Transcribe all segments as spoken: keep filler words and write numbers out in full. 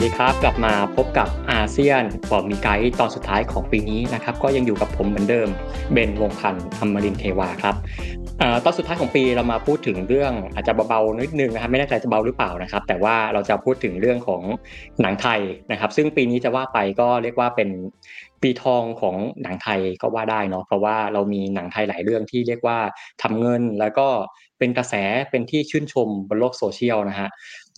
วัสดีครับกลับมาพบกับอาเซียนบอดมีไกด์ตอนสุดท้ายของปีนี้นะครับก็ยังอยู่กับผมเหมือนเดิมเบนวงพันธ์อมรินทร์เทวาครับเอ่อตอนสุดท้ายของปีเรามาพูดถึงเรื่องอาจจะเบาๆนิดนึงนะครับไม่แน่ใจจะเบาหรือเปล่านะครับแต่ว่าเราจะพูดถึงเรื่องของหนังไทยนะครับซึ่งปีนี้จะว่าไปก็เรียกว่าเป็นปีทองของหนังไทยก็ว่าได้เนาะเพราะว่าเรามีหนังไทยหลายเรื่องที่เรียกว่าทำเงินแล้วก็เป็นกระแสเป็นที่ชื่นชมบนโลกโซเชียลนะฮะ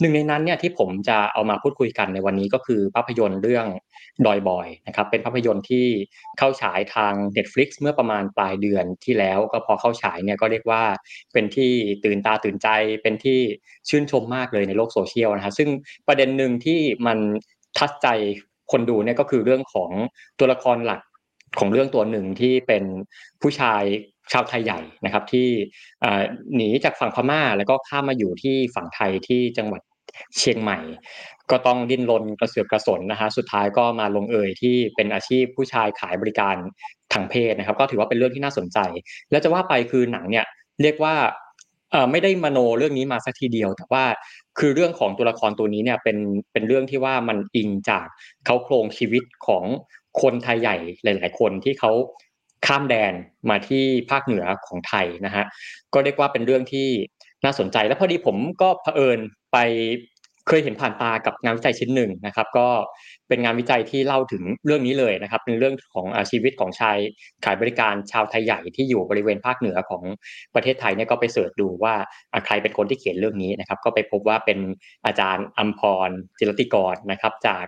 หนึ่งในนั้นเนี่ยที่ผมจะเอามาพูดคุยกันในวันนี้ก็คือภาพยนตร์เรื่องดอยบอยนะครับเป็นภาพยนตร์ที่เข้าฉายทาง Netflix เมื่อประมาณปลายเดือนที่แล้วก็พอเข้าฉายเนี่ยก็เรียกว่าเป็นที่ตื่นตาตื่นใจเป็นที่ชื่นชมมากเลยในโลกโซเชียลนะฮะซึ่งประเด็นนึงที่มันทัดใจคนดูเนี่ยก็คือเรื่องของตัวละครหลักของเรื่องตัวหนึ่งที่เป็นผู้ชายชาวไทยใหญ่นะครับที่หนีจากฝั่งพม่าแล้วก็ข้ามมาอยู่ที่ฝั่งไทยที่จังหวัดเชียงใหม่ก็ต้องดิ้นรนกระเสือกกระสนนะฮะสุดท้ายก็มาลงเอยที่เป็นอาชีพผู้ชายขายบริการทางเพศนะครับก็ถือว่าเป็นเรื่องที่น่าสนใจและจะว่าไปคือหนังเนี่ยเรียกว่าเอ่อไม่ได้มโนเรื่องนี้มาสักทีเดียวแต่ว่าคือเรื่องของตัวละครตัวนี้เนี่ยเป็นเป็นเรื่องที่ว่ามันอิงจากเค้าโครงชีวิตของคนไทยใหญ่หลายๆคนที่เค้าข้ามแดนมาที่ภาคเหนือของไทยนะฮะก็เรียกว่าเป็นเรื่องที่น่าสนใจแล้วพอดีผมก็เผอิญไปเคยเห็นผ่านตากับงานวิจัยชิ้นหนึ่งนะครับก็เป็นงานวิจัยที่เล่าถึงเรื่องนี้เลยนะครับเป็นเรื่องของชีวิตของชายขายบริการชาวไทยใหญ่ที่อยู่บริเวณภาคเหนือของประเทศไทยเนี่ยก็ไปเสิร์ชดูว่าใครเป็นคนที่เขียนเรื่องนี้นะครับก็ไปพบว่าเป็นอาจารย์อัมพรจิรติกรนะครับจาก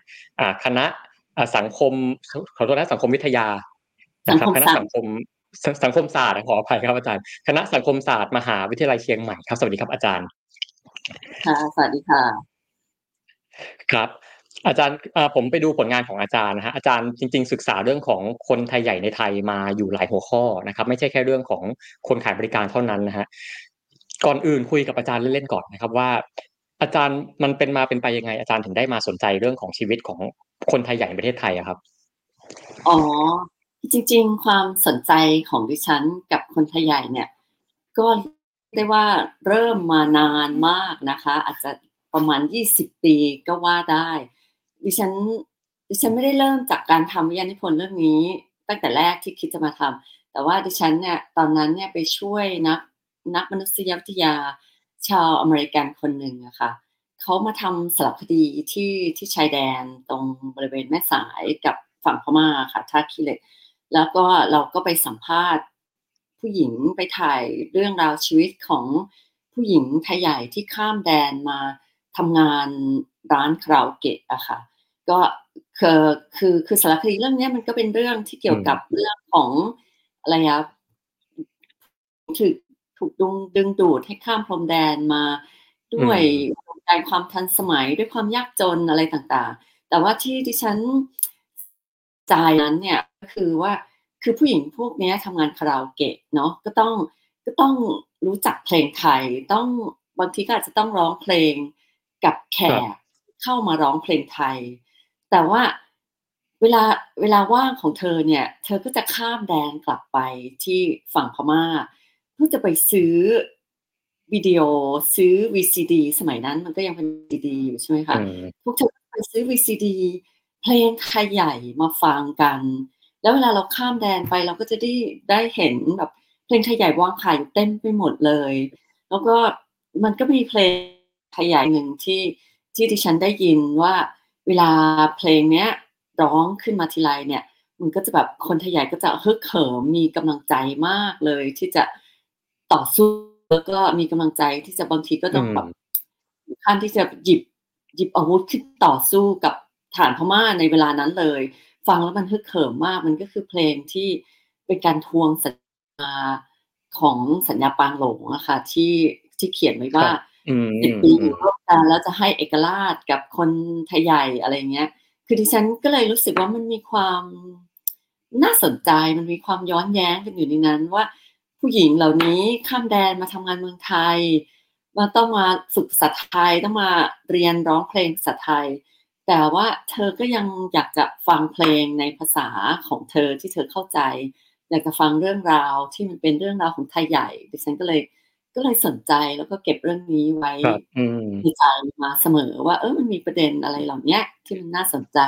คณะสังคมขอโทษนะสังคมวิทยานะครับคณะสังคมสังคมศาสตร์ขออภัยครับอาจารย์คณะสังคมศาสตร์มหาวิทยาลัยเชียงใหม่ครับสวัสดีครับอาจารย์ค่ะสวัสดีค่ะครับอาจารย์ผมไปดูผลงานของอาจารย์นะฮะอาจารย์จริงๆศึกษาเรื่องของคนไทยใหญ่ในไทยมาอยู่หลายหัวข้อนะครับไม่ใช่แค่เรื่องของคนขายบริการเท่านั้นนะฮะก่อนอื่นคุยกับอาจารย์เล่นๆก่อนนะครับว่าอาจารย์มันเป็นมาเป็นไปยังไงอาจารย์ถึงได้มาสนใจเรื่องของชีวิตของคนไทยใหญ่ในประเทศไทยอะครับอ๋อจริงๆความสนใจของดิฉันกับคนไทยใหญ่เนี่ยก็ได้ว่าเริ่มมานานมากนะคะอาจจะประมาณยี่สิบปีก็ว่าได้ดิฉันดิฉันไม่ได้เริ่มจากการทำวิทยานิพนธ์เรื่องนี้ตั้งแต่แรกที่คิดจะมาทำแต่ว่าดิฉันเนี่ยตอนนั้นเนี่ยไปช่วยนักนักมนุษยวิทยาชาวอเมริกันคนหนึ่งอะค่ะเขามาทำสารคดีที่ที่ชายแดนตรงบริเวณแม่สายกับฝั่งพม่าค่ะท่าขี้เหล็กแล้วก็เราก็ไปสัมภาษณ์ผู้หญิงไปถ่ายเรื่องราวชีวิตของผู้หญิงไทยใหญ่ที่ข้ามแดนมาทำงานร้านคาราโอเกะอะค่ะก็คือคือคือสารคดีเรื่องนี้มันก็เป็นเรื่องที่เกี่ยวกับเรื่องของอะไรนะถูกถูกดึงดึงดูดให้ข้ามพรมแดนมาด้วยการความทันสมัยด้วยความยากจนอะไรต่างๆแต่ว่าที่ดิฉันใจนั้นเนี่ยก็คือว่าคือผู้หญิงพวกนี้ทำงานคาราโอเกะเนาะก็ต้องก็ต้องรู้จักเพลงไทยต้องบางทีก็อาจจะต้องร้องเพลงกับแขกเข้ามาร้องเพลงไทยแต่ว่าเวลาเวลาว่างของเธอเนี่ยเธอก็จะข้ามแดนกลับไปที่ฝั่งพม่าเพื่อจะไปซื้อวิดีโอซื้อ วี ซี ดี สมัยนั้นมันก็ยังเป็น วี ซี ดี อยู่ใช่ไหมคะพวกเธอไปซื้อ วี ซี ดี เพลงไทยใหญ่มาฟังกันแล้วเวลาเราข้ามแดนไปเราก็จะได้ได้เห็นแบบเพลงไทยใหญ่วางขายอยู่เต็มไปหมดเลยแล้วก็มันก็มีเพลงไทยใหญ่หนึ่งที่ที่ดิฉันได้ยินว่าเวลาเพลงเนี้ยร้องขึ้นมาทีไรเนี่ยมันก็จะแบบคนไทยใหญ่ก็จะฮึกเหิมมีกำลังใจมากเลยที่จะต่อสู้แล้วก็มีกำลังใจที่จะบางทีก็ต้องแบบขั้นที่จะหยิบหยิบอาวุธขึ้นต่อสู้กับฐานพม่าในเวลานั้นเลยฟังแล้วมันฮึกเหิมมากมันก็คือเพลงที่เป็นการทวงสัญญาของสัญญาปางหลงอะค่ะที่ที่เขียนไว้ว่าสิบปีอยู่ร่วมกันแล้วจะให้เอกราชกับคนไทยใหญ่อะไรเงี้ยคือดิฉันก็เลยรู้สึกว่ามันมีความน่าสนใจมันมีความย้อนแย้งกันอยู่ในนั้นว่าผู้หญิงเหล่านี้ข้ามแดนมาทำงานเมืองไทยมาต้องมาฝึกภาษาไทยต้องมาเรียนร้องเพลงภาษาไทยแต่ว่าเธอก็ยังอยากจะฟังเพลงในภาษาของเธอที่เธอเข้าใจอยากจะฟังเรื่องราวที่มันเป็นเรื่องราวของไทยใหญ่ดิฉันก็เลย ก็เลยสนใจแล้วก็เก็บเรื่องนี้ไว้ครับ อืม ในใจมาเสมอว่า เออ มันมีประเด็นอะไรเหล่าเนี้ยที่มันน่าสนใจ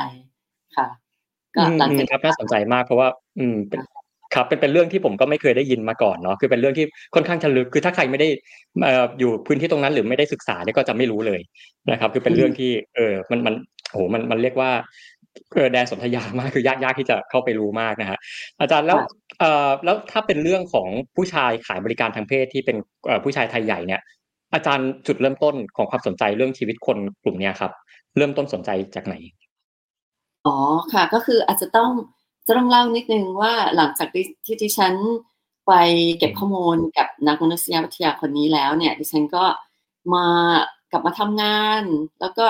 ค่ะ กอื็หลังม จากๆ ครนัั้บ นน่าก็ สนใจมาก เพราะว่า อืม เป็น ค่ะ ครับ เป็น เป็นเรื่องที่ผมก็ไม่เคยได้ยินมาก่อนเนาะ คือเป็นเรื่องที่ค่อนข้างจะลึก คือถ้าใครไม่ได้ เอ่อ อยู่พื้นที่ตรงนั้น หรือไม่ได้ศึกษาเนี่ย ก็จะไม่รู้เลยนะครับ คือเป็อืนเรื่องม ที่ เอ่อ มัน มัน โอ้โฮ มัน มันเรียกว่า เอ่อ แดนสนธยา มาก คือยาก ๆ ที่จะเข้าไปรู้มากนะครับ อาจารย์แลค้ว ่ะ เอ่อ แล้วถ้าเป็นเรื่องของผู้ชายขายบริการทางเพศที่เป็น เอ่อ ผู้ชายไทยใหญ่เนี่ย อาจารย์จุดเริ่มต้นของความสนใจเรื่องชีวิตคนกลุ่มเนี้ยครับ เริ่มต้นสนใจจากไหน? อ๋อ ค่ะ ก็คืออาจจะต้อง จะต้องเล่านิดหนึ่งว่า หลังจากดิ ที่ดิฉันไปเกอ็ืบข้อม มูลกับนักมนุษยวิทยาคนนี้แล้วเนี่ย ดิฉันก็มา กลับมาทำงาน แล้วก็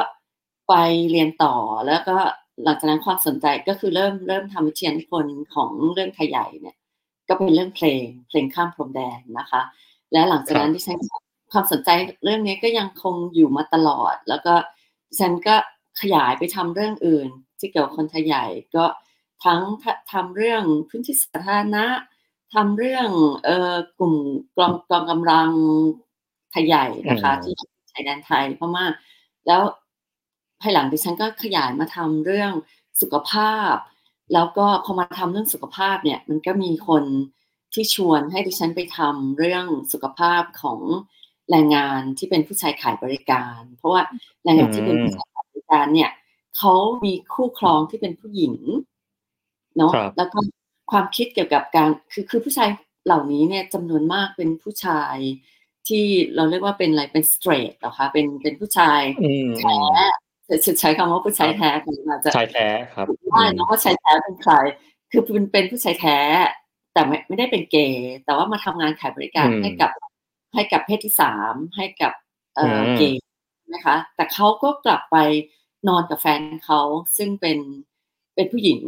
ไปเรียนต่อ แล้วก็หลังจากนั้นความสนใจ ก็คือเริ่ม เริ่มทำวิทยานิพนธ์ของเรื่องไทยใหญ่เนี่ย ก็เป็นเรื่องเพลง เพลงข้ามพรมแดนนะคะ และหลังจาคกรนัั้บ นดิฉัน ก็ ความสนใจเรื่องนี้ก็ยังคงอยู่มาตลอด แล้วก็ดิฉันก็ขยายไปทำเรื่องอื่นที่เกี่ยวกับคนไทยใหญ่ ก็ทั้ง ท ทำเรื่องพื้นที่สาธารณะ ทำเรื่อง เอ่อ กลุ่มกอง กองกำลังไทยใหญ่อืนะคะ ที่ ม ชายแดนไทย พม่า แล้วภายหลังดิฉันก็ขยายมาทำเรื่องสุขภาพ แล้วก็พอมาทำเรื่องสุขภาพเนี่ย มันก็มีคนที่ชวนให้ดิฉันไปทำเรื่องสุขภาพของแรงงานที่เป็นผู้ชายขายบริการ เพราะว่าแรงอืงานที่เป็นผู้ชม ายขายบริการเนี่ย เขามีคู่ครองที่เป็นผู้หญิง เนาะ ครับ แล้วก็ความคิดเกี่ยวกับการ คือ คือผู้ชายเหล่านี้เนี่ยจำนวนมากเป็นผู้ชายที่เราเรียกว่าเป็นอะไร เป็น เสตรต เหรอคะ เป็น เป็นผู้ชายอืแท้ ม ๆ แต่จะใช้คำว่าผู้ชคารัยบ แท้ คืออาจจะชายแท้ครับ ถูกวอื่าเม นาะว่าชายแท้เป็นใคร คือเป็น เป็นผู้ชายแท้ แต่ไม่ ไม่ได้เป็นเกย์ แต่ว่ามาทำงานขายบริกอืารให้กัม บ ให้กับเพศที่ สาม ให้กับ เออื่อ เกม ย์ นะคะ แต่เขาก็กลับไปนอนกับแฟนเขา ซึ่งเป็น เป็นผู้หญิง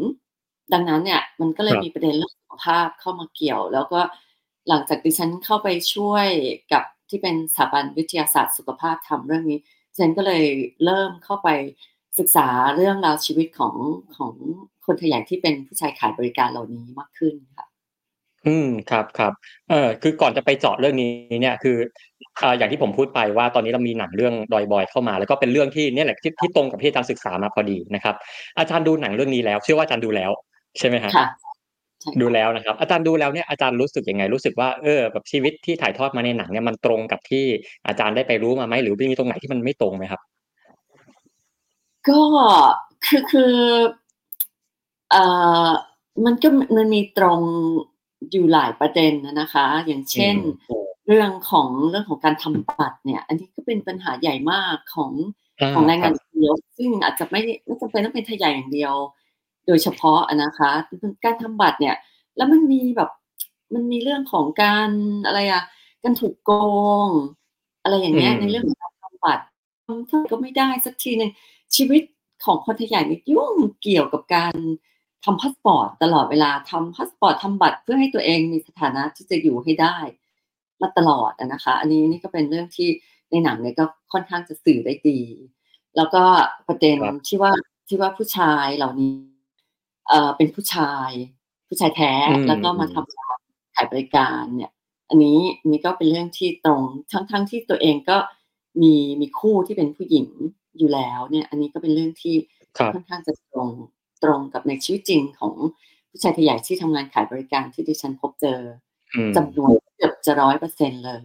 ดังนั้นเนี่ย มันก็เลคยรับ มีประเด็นเรื่องสุขภาพเข้ามาเกี่ยว แล้วก็หลังจากดิฉันเข้าไปช่วยกับ ที่เป็นสถาบันวิทยาศาสตร์สุขภาพทำเรื่องนี้ ดิฉันก็เลยเริ่มเข้าไปศึกษาเรื่องราวชีวิตของ ของคนไทยใหญ่ที่เป็นผู้ชายขายบริการเหล่านี้มากขึ้นค่ะ อืม ครับ ๆ เอ่อ คือก่อนจะไปเจาะเรื่องนี้เนี่ย คือ อ่า อย่างที่ผมพูดไปว่า ตอนนี้เรามีหนังเรื่อง Doi Boy เข้ามา แล้วก็เป็นเรื่องที่เนี่ยแหละ ที่ ค่ะ ที่ตรงกับที่อาจารย์ศึกษามาพอดีนะครับ อาจารย์ดูหนังเรื่องนี้แล้ว เชื่อว่าอาจารย์ดูแล้วใช่ไหมครับ? ค่ะ ใช่ดูค่ะ แล้วนะครับ อาจารย์ดูแล้วเนี่ย อาจารย์รู้สึกยังไง? รู้สึกว่า เออ แบบชีวิตที่ถ่ายทอดมาในหนังเนี่ย มันตรงกับที่อาจารย์ได้ไปรู้มาไหม? หรือมีตรงไหนที่มันไม่ตรงไหมครับ? ก็ คือ คือ เอ่อ มันก็ มันมีตรงอยู่หลายประเด็นอะนะคะ อย่างเอช่น ืม เรื่องของ เรื่องของการทำบัตรเนี่ย อันนี้ก็เป็นปัญหาใหญ่มากของ อา ของแรงคงราันบ อพยพ ซึ่งอาจจะไม่ ไม่จำเป็นต้องเป็นไทยใหญ่อย่างเดียว โดยเฉพาะอะนะคะ คือการทำบัตรเนี่ย แล้วมันมีแบบ มันมีเรื่องของการ อะไรอะ การถูกโกง อะไรอย่าอืงเงี้ย ในเรื่ม องของการทำบัตร ทำเท่าไรก็ไม่ได้สักทีหนึ่ง ชีวิตของคนไทยใหญ่เนี่ยยุ่งเกี่ยวกับการทำพาสปอร์ตตลอดเวลา ทำพาสปอร์ต ทำบัตร เพื่อให้ตัวเองมีสถานะที่จะอยู่ให้ได้มาตลอดอะนะคะ อันนี้นี่ก็เป็นเรื่องที่ในหนังเนี่ย ก็ค่อนข้างจะสื่อได้ดี แล้วก็ประเด็นครับ ที่ว่า ที่ว่าผู้ชายเหล่า นี้ เอ่อ เป็นผู้ชาย ผู้ชายแท้ อืแล้วก็มาม ทๆ ำงานขายบริการเนี่ย อันนี้ อันนี้ก็เป็นเรื่องที่ตรง ทั้ง ๆ ที่ตัวเองก็มี มีคู่ที่เป็นผู้หญิงอยู่แล้วเนี่ย อันนี้ก็เป็นเรื่องที่ครัคบ ่อนข้างจะตรง ตรงกับในชีวิตจริงของผู้ชายไทยใหญ่ที่ทำงานขายบริการที่ดิฉันพบเจอ อืจม ำนวนเกือบจะ ร้อยเปอร์เซ็นต์ เลย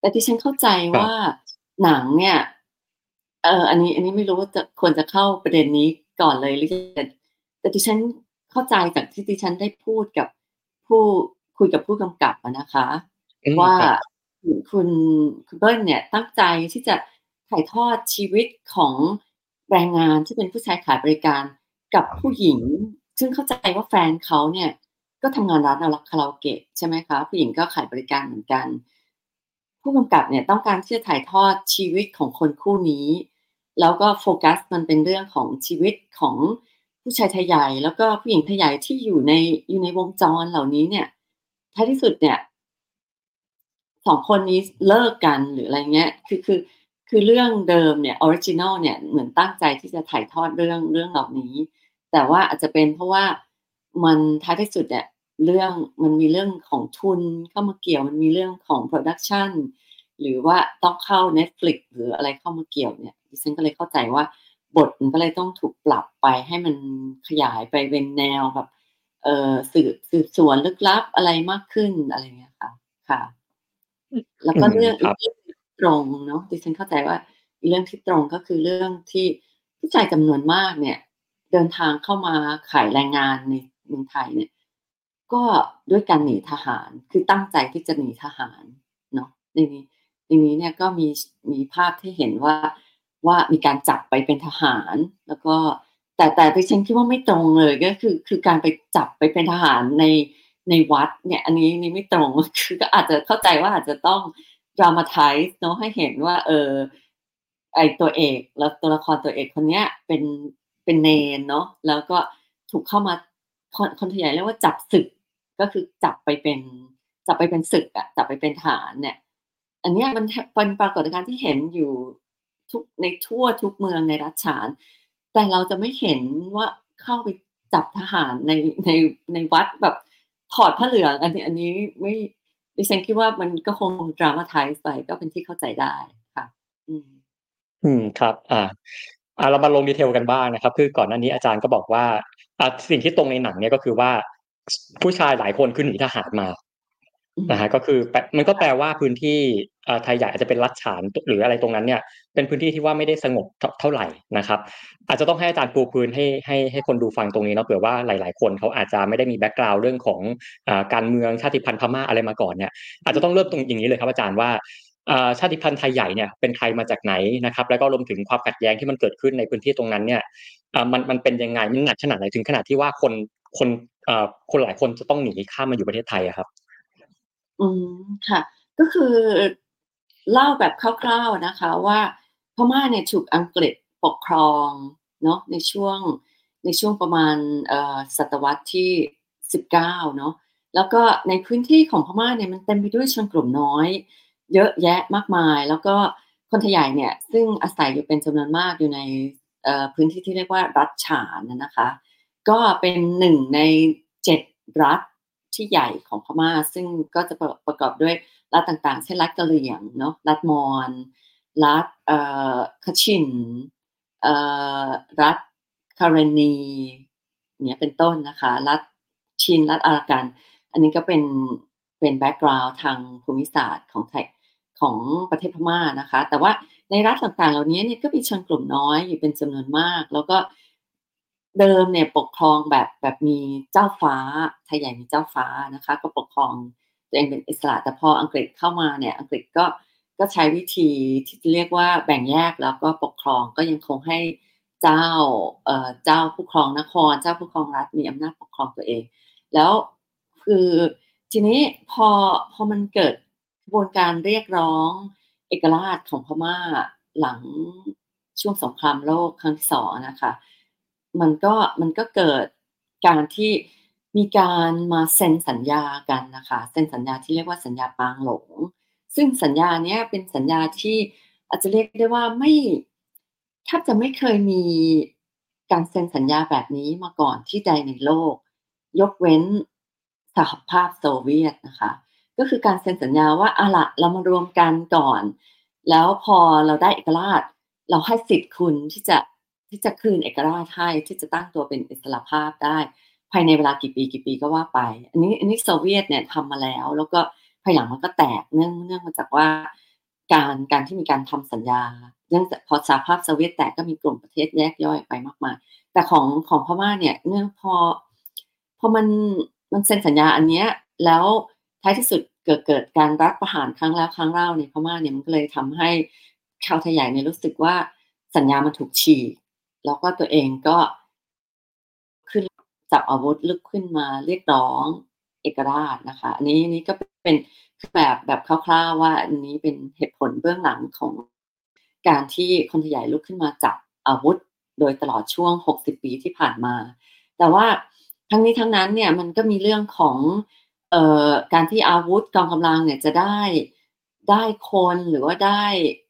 แต่ดิฉันเข้าใจครวับ ่าหนังเนี่ย เอ่อ อันนี้ อันนี้ไม่รู้ว่าจะ ควรจะเข้าประเด็นนี้ก่อนเลยหรือ แต่ แต่ดิฉันเข้าใจจากที่ดิฉันได้พูดกับผู้ คุยกับผู้กำกับอะนะคะอืม ว่า ครับ คุณ คุณเบิ้ลเนี่ยตั้งใจที่จะถ่ายทอดชีวิตของแรงงานที่เป็นผู้ชายขายบริการกับผู้หญิง ซึ่งเข้าใจว่าแฟนเขาเนี่ย ก็ทำงานร้าน อา คาราโอเกะ ใช่ไหมคะ ผู้หญิงก็ขายบริการเหมือนกัน ผู้กำกับเนี่ยต้องการที่จะถ่ายทอดชีวิตของคนคู่นี้ แล้วก็โฟกัสมันเป็นเรื่องของชีวิตของผู้ชายไทยใหญ่ แล้วก็ผู้หญิงไทยใหญ่ที่อยู่ใน อยู่ในวงจรเหล่านี้เนี่ย ท้ายที่สุดเนี่ย สอง คนนี้ เลิกกัน หรืออะไรเงี้ย คือ คือ คือเรื่องเดิมเนี่ย ออริจินัลเนี่ย เหมือนตั้งใจที่จะถ่ายทอดเรื่อง เรื่องเหล่านี้ แต่ว่าอาจจะเป็นเพราะว่ามัน ท้ายที่สุดเนี่ย เรื่อง มันมีเรื่องของทุนเข้ามาเกี่ยว มันมีเรื่องของ โพรดักชัน หรือว่าต้องเข้า Netflix หรืออะไรเข้ามาเกี่ยวเนี่ยดิฉันก็เลยเข้าใจว่าบทมันก็เลยต้องถูกปรับไปให้มันขยายไปเป็นแนวแบบเอ่อสืบสืบสวนลึกลับอะไรมากขึ้นอะไรเงี้ยค่ะค่ะแล้วก็เรื่องตรงเนาะดิฉันเข้าใจว่าเรื่องที่ตรงก็คือเรื่องที่ผู้ชายจำนวนมากเนี่ยเดินทางเข้ามาขายแรงงานในเมืองไทยเนี่ยก็ด้วยการหนีทหารคือตั้งใจที่จะหนีทหารเนาะในนี้ในนี้เนี่ยก็มีมีภาพที่เห็นว่าว่ามีการจับไปเป็นทหารแล้วก็แต่แต่ดิฉันคิดว่าไม่ตรงเลยก็คือคือการไปจับไปเป็นทหารในในวัดเนี่ยอันนี้นี่ไม่ตรงคือก็อาจจะเข้าใจว่าอาจจะต้องดรามาไทซ์เนาะให้เห็นว่าเออไอตัวเอกแล้วตัวละครตัวเอกคนเนี้ยเป็นเป็นเนนเนาะแล้วก็ถูกเข้ามาคนคนขยายเรียกว่าจับศึกก็คือจับไปเป็นจับไปเป็นศึกอะจับไปเป็นทหารเนี่ยอันเนี้ยมันเป็นปรากฏการณ์ที่เห็นอยู่ทุกในทั่วทุกเมืองในรัฐฉานแต่เราจะไม่เห็นว่าเข้าไปจับทหารในในในวัดแบบถอดผ้าเหลืองอันนี้อันนี้ไม่ดิฉันคิดว่ามันก็คงดราม่าไทยไปก็เป็นที่เข้าใจได้ค่ะอืมอืมครับอ่าอ่าเรามาลงดีเทลกันบ้างนะครับคือก่อนหน้านี้อาจารย์ก็บอกว่าอ่าสิ่งที่ตรงในหนังเนี่ยก็คือว่าผู้ชายหลายคนคือหนีทหารมานะฮะก็คือมันก็แปลว่าพื้นที่อ่าไทยใหญ่อาจจะเป็นรัฐฉานหรืออะไรตรงนั้นเนี่ยเป็นพื้นที่ที่ว่าไม่ได้สงบเท่าไหร่นะครับอาจจะต้องให้อาจารย์ปูพื้นให้ให้ให้คนดูฟังตรงนี้เนาะเผื่อว่าหลายๆคนเขาอาจจะไม่ได้มีแบ็คกราวด์เรื่องของอ่าการเมืองชาติพันธุ์พม่าอะไรมาก่อนเนี่ยอาจจะต้องเริ่มตรงอย่างนี้เลยครับอาจารย์ว่าอ่าชาติพันธุ์ไทยใหญ่เนี่ยเป็นใครมาจากไหนนะครับแล้วก็รวมถึงความขัดแย้งที่มันเกิดขึ้นในพื้นที่ตรงนั้นเนี่ยอ่ามันมันเป็นยังไงมันหนักขนาดไหนถึงขนาดที่ว่าคนคนอ่าคนหลายคนจะต้องหนีข้ามมาอยู่ประเทศไทยอะครับอืมค่ะก็คือเล่าแบบคร่าวๆนะคะว่าพม่าเนี่ยถูกอังกฤษปกครองเนาะในช่วงในช่วงประมาณเอ่อศตวรรษที่สิบเก้าเนาะแล้วก็ในพื้นที่ของพม่าเนี่ยมันเต็มไปด้วยชนกลุ่มน้อยเยอะแยะมากมายแล้วก็คนไทยใหญ่เนี่ยซึ่งอาศัยอยู่เป็นจำนวนมากอยู่ในเอ่อพื้นที่ที่เรียกว่ารัฐฉานนะคะก็เป็นหนึ่งในเจ็ดรัฐที่ใหญ่ของพม่าซึ่งก็จะประกอบด้วยรัฐต่างๆเช่นรัฐกะเหรี่ยงเนาะรัฐมอญรัฐเอ่อคัชชินเอ่อรัฐคาเรนีเนี่ยเป็นต้นนะคะรัฐชินรัฐอารากันอันนี้ก็เป็นเป็นแบ็คกราวด์ทางภูมิศาสตร์ของไทยของประเทศพม่านะคะแต่ว่าในรัฐต่างๆเหล่านี้เนี่ยก็มีชนกลุ่มน้อยอยู่เป็นจำนวนมากแล้วก็เดิมเนี่ยปกครองแบบแบบมีเจ้าฟ้าไทยใหญ่มีเจ้าฟ้านะคะก็ปกครองตัวเองเป็นอิสระแต่พออังกฤษเข้ามาเนี่ยอังกฤษก็ก็ใช้วิธีที่เรียกว่าแบ่งแยกแล้วก็ปกครองก็ยังคงให้เจ้าเอ่อเจ้าผู้ครองนครเจ้าผู้ครองรัฐมีอำนาจปกครองตัวเองแล้วคือทีนี้พอพอมันเกิดกระบวนการเรียกร้องเอกราชของพม่าหลังช่วงสงครามโลกครั้งที่สองนะคะมันก็มันก็เกิดการที่มีการมาเซ็นสัญญากันนะคะเซ็นสัญญาที่เรียกว่าสัญญาปางหลงซึ่งสัญญาเนี้ยเป็นสัญญาที่อาจจะเรียกได้ว่าไม่แทบจะไม่เคยมีการเซ็นสัญญาแบบนี้มาก่อนที่ใดในโลกยกเว้นสหภาพโซเวียตนะคะก็คือการเซ็นสัญญาว่าอ่ะละเรามารวมกันก่อนแล้วพอเราได้เอกราชเราให้สิทธิ์คุณที่จะที่จะคืนเอกราชให้ที่จะตั้งตัวเป็นอิสรภาพได้ภายในเวลากี่ปีกี่ปีก็ว่าไปอันนี้อันนี้โซเวียตเนี่ยทำมาแล้วแล้วก็ภายหลังมันก็แตกเนื่องเนื่องมาจากว่าการการที่มีการทำสัญญาเนื่องจากพอสหภาพโซเวียตแตกก็มีกลุ่มประเทศแยกย่อยไปมากมายแต่ของของพม่าเนี่ยเนื่องพอพอมันมันเซ็นสัญญาอันเนี้ยแล้วท้ายที่สุดเกิดเกิดการรัฐประหารครั้งแล้วครั้งเล่าในพม่าเนี่ยมันก็เลยทำให้ชาวไทยใหญ่เนี่ยรู้สึกว่าสัญญามันถูกฉีกแล้วก็ตัวเองก็ขึ้นจับอาวุธลุกขึ้นมาเรียกร้องเอกราชนะคะอันนี้นี่ก็เป็นแบบแบบคร่าวๆว่าอันนี้เป็นเหตุผลเบื้องหลังของการที่คนไทยใหญ่ลุกขึ้นมาจับอาวุธโดยตลอดช่วงหกสิบปีที่ผ่านมาแต่ว่าทั้งนี้ทั้งนั้นเนี่ยมันก็มีเรื่องของเอ่อการที่อาวุธกองกำลังเนี่ยจะได้ได้คนหรือว่าได้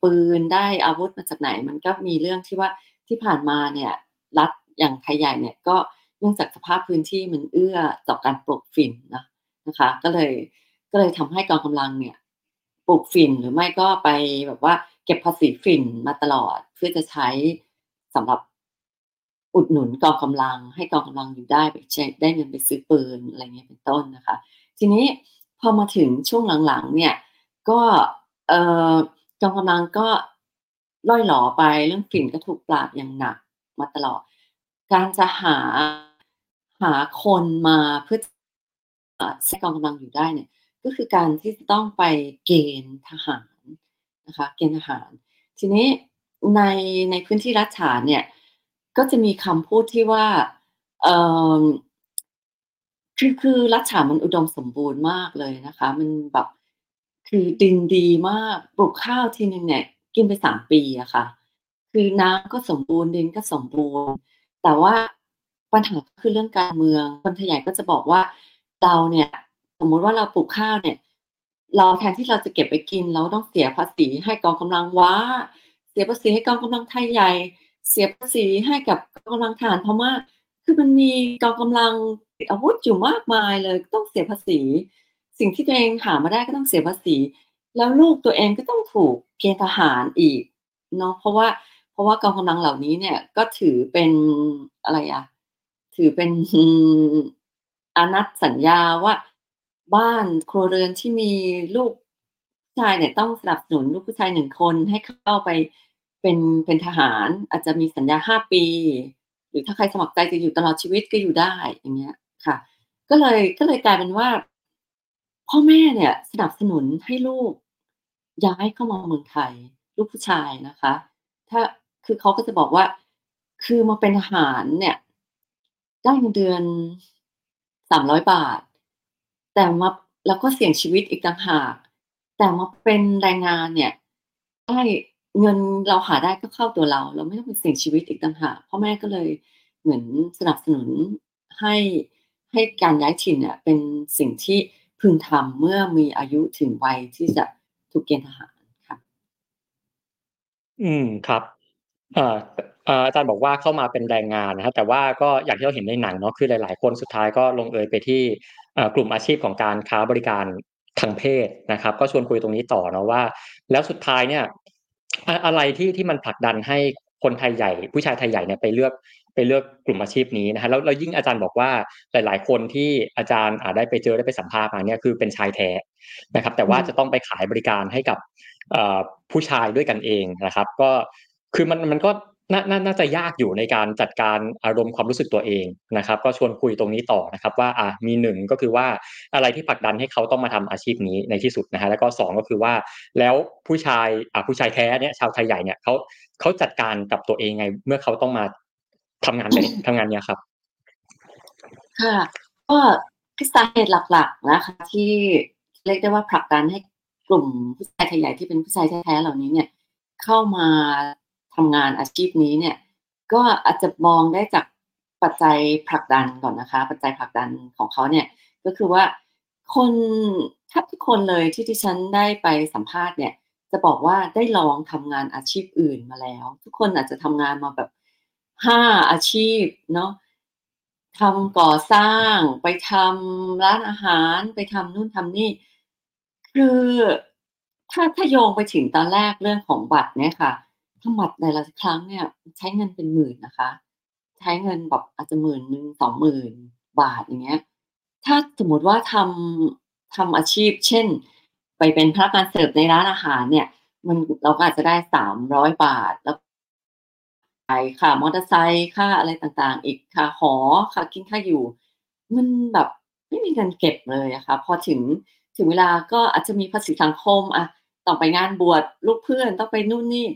ปืนได้อาวุธมาจากไหนมันก็มีเรื่องที่ว่าที่ผ่านมาเนี่ยรัฐอย่างไทยใหญ่เนี่ยก็เนื่องจากสภาพพื้นที่มันเอื้อต่อการปลูกฝิ่นนะนะคะก็เลยก็เลยทำให้กองกำลังเนี่ยป ลูกฝิ่นหรือไม่ก็ไปแบบว่าเก็บภาษีฝิ่นมาตลอดเพื่อจะใช้สำหรับอุดหนุนกองกำลังให้กองกำลังอยู่ได้ไปใช้ได้เงินไปซื้อปืนอะไรเงี้ยเป็นต้นนะคะทีนี้พอมาถึงช่วงหลังๆเนี่ยก็เอ่อกองกำลังก็ล่อยหลอไปเรื่องฝิ่นก็ถูกปราบอย่างหนักมาตลอดการจะหาหาคนมาเพื่อใช้กองกำลังอยู่ได้เนี่ยก็คือการที่ต้องไปเกณฑ์ทหารนะคะเกณฑ์ทหารทีนี้ในในพื้นที่รัฐฉานเนี่ยก็จะมีคำพูดที่ว่าเอ่อคือคือรัฐฉานมันอุดมสมบูรณ์มากเลยนะคะมันแบบคือดินดีมากปลูกข้าวทีนึงเนี่ยกินไปสามปีอะค่ะคือน้ำก็สมบูรณ์ดินก็สมบูรณ์แต่ว่าปัญหาคือเรื่องการเมืองคนขยายก็จะบอกว่าเราเนี่ยสมมติว่าเราปลูกข้าวเนี่ยเราแทนที่เราจะเก็บไปกินเราต้องเสียภาษีให้กองกำลังว้าเสียภาษีให้กองกำลังไทยใหญ่เสียภาษีให้กับกองกำลังทหารเพราะว่าคือมันมีกองกำลังติดอาวุธอยู่มากมายเลยต้องเสียภาษีสิ่งที่ตัวเองหามาได้ก็ต้องเสียภาษีแล้วลูกตัวเองก็ต้องถูกเกณฑ์ทหารอีกเนาะเพราะว่าเพราะว่ากองกำลังเหล่านี้เนี่ยก็ถือเป็นอะไรอะถือเป็นอานัตสัญญาว่าบ้านครัวเรือนที่มีลูกผู้ชายเนี่ยต้องสนับสนุนลูกผู้ชายหนึ่งคนให้เข้าไปเป็นเป็นทหารอาจจะมีสัญญาห้าปีหรือถ้าใครสมัครใจจะอยู่ตลอดชีวิตก็อยู่ได้อย่างเงี้ยค่ะก็เลยก็เลยกลายเป็นว่าพ่อแม่เนี่ยสนับสนุนให้ลูกย้ายเข้ามาเมืองไทยลูกผู้ชายนะคะถ้าคือเขาก็จะบอกว่าคือมาเป็นทหารเนี่ยได้เงินเดือนสามร้อยบาทแต่มาแล้วก็เสี่ยงชีวิตอีกต่างหากแต่มาเป็นแรงงานเนี่ยได้เงินเราหาได้ก็เข้าตัวเราเราไม่ต้องเป็นเสี่ยงชีวิตอีกต่างหากพ่อแม่ก็เลยเหมือนสนับสนุนให้ให้การย้ายถิ่นเนี่ยเป็นสิ่งที่พึงทำเมื่อมีอายุถึงวัยที่จะถูกเกณฑ์ทหารค่ะอืมครับเอ่ออาจารย์บอกว่าเข้ามาเป็นแรงงานนะฮะแต่ว่าก็อย่างที่เราเห็นในหนังเนาะคือหลายๆคนสุดท้ายก็ลงเอยไปที่กลุ่มอาชีพของการค้าบริการทางเพศนะครับก็ชวนคุยตรงนี้ต่อเนาะว่าแล้วสุดท้ายเนี่ยอะไรที่ที่มันผลักดันให้คนไทยใหญ่ผู้ชายไทยใหญ่เนี่ยไปเลือกไปเลือกกลุ่มอาชีพนี้นะฮะแล้วเรายิ่งอาจารย์บอกว่าหลายๆคนที่อาจารย์อาจได้ไปเจอได้ไปสัมภาษณ์มาเนี่ยคือเป็นชายแท้นะครับแต่ว่าจะต้องไปขายบริการให้กับผู้ชายด้วยกันเองนะครับก็คือมันมันก็น่าจะยากอยู่ในการจัดการอารมณ์ความรู้สึกตัวเองนะครับก็ชวนคุยตรงนี้ต่อนะครับว่าอ่ะมีหนึ่งก็คือว่าอะไรที่ผลักดันให้เขาต้องมาทำอาชีพนี้ในที่สุดนะฮะแล้วก็สองก็คือว่าแล้วผู้ชายอ่ะผู้ชายแท้เนี่ยชาวไทยใหญ่เนี่ยเขาเขาจัดการกับตัวเองไงเมื่อเขาต้องมาทำงานในทำงานเนี่ยครับค่ะก็สาเหตุหลักๆนะคะที่เรียกได้ว่าผลักดันให้กลุ่มผู้ชายไทยใหญ่ที่เป็นผู้ชายแท้ๆเหล่านี้เนี่ยเข้ามาทำงานอาชีพนี้เนี่ยก็อาจจะมองได้จากปัจจัยผลักดันก่อนนะคะปัจจัยผลักดันของเขาเนี่ยก็คือว่าคนแทบทุกคนเลยที่ที่ฉันได้ไปสัมภาษณ์เนี่ยจะบอกว่าได้ลองทำงานอาชีพอื่นมาแล้วทุกคนอาจจะทำงานมาแบบห้าอาชีพเนาะทำก่อสร้างไปทำร้านอาหารไปทำนู่นทำนี่คือถ้าถ้าโยงไปถึงตอนแรกเรื่องของบัตรเนี่ยค่ะทำบัตรแต่ละครั้งเนี่ยใช้เงินเป็นหมื่นนะคะใช้เงินแบบอาจจะหมื่นหนึ่งสองหมื่นบาทอย่างเงี้ยถ้าสมมติว่าทำทำอาชีพเช่นไปเป็นพนักงานเสิร์ฟในร้านอาหารเนี่ยมันเราก็อาจจะได้สามร้อยบาทแล้วไปค่ามอเตอร์ไซค์ค่าอะไรต่างๆอีกค่าหอค่ากินค่าอยู่มันแบบไม่มีเงินเก็บเลยอะค่ะพอถึงถึงเวลาก็อาจจะมีภาษีสังคมอะต้องไปงานบวชลูกเพื่อนต้องไปนู่นนี่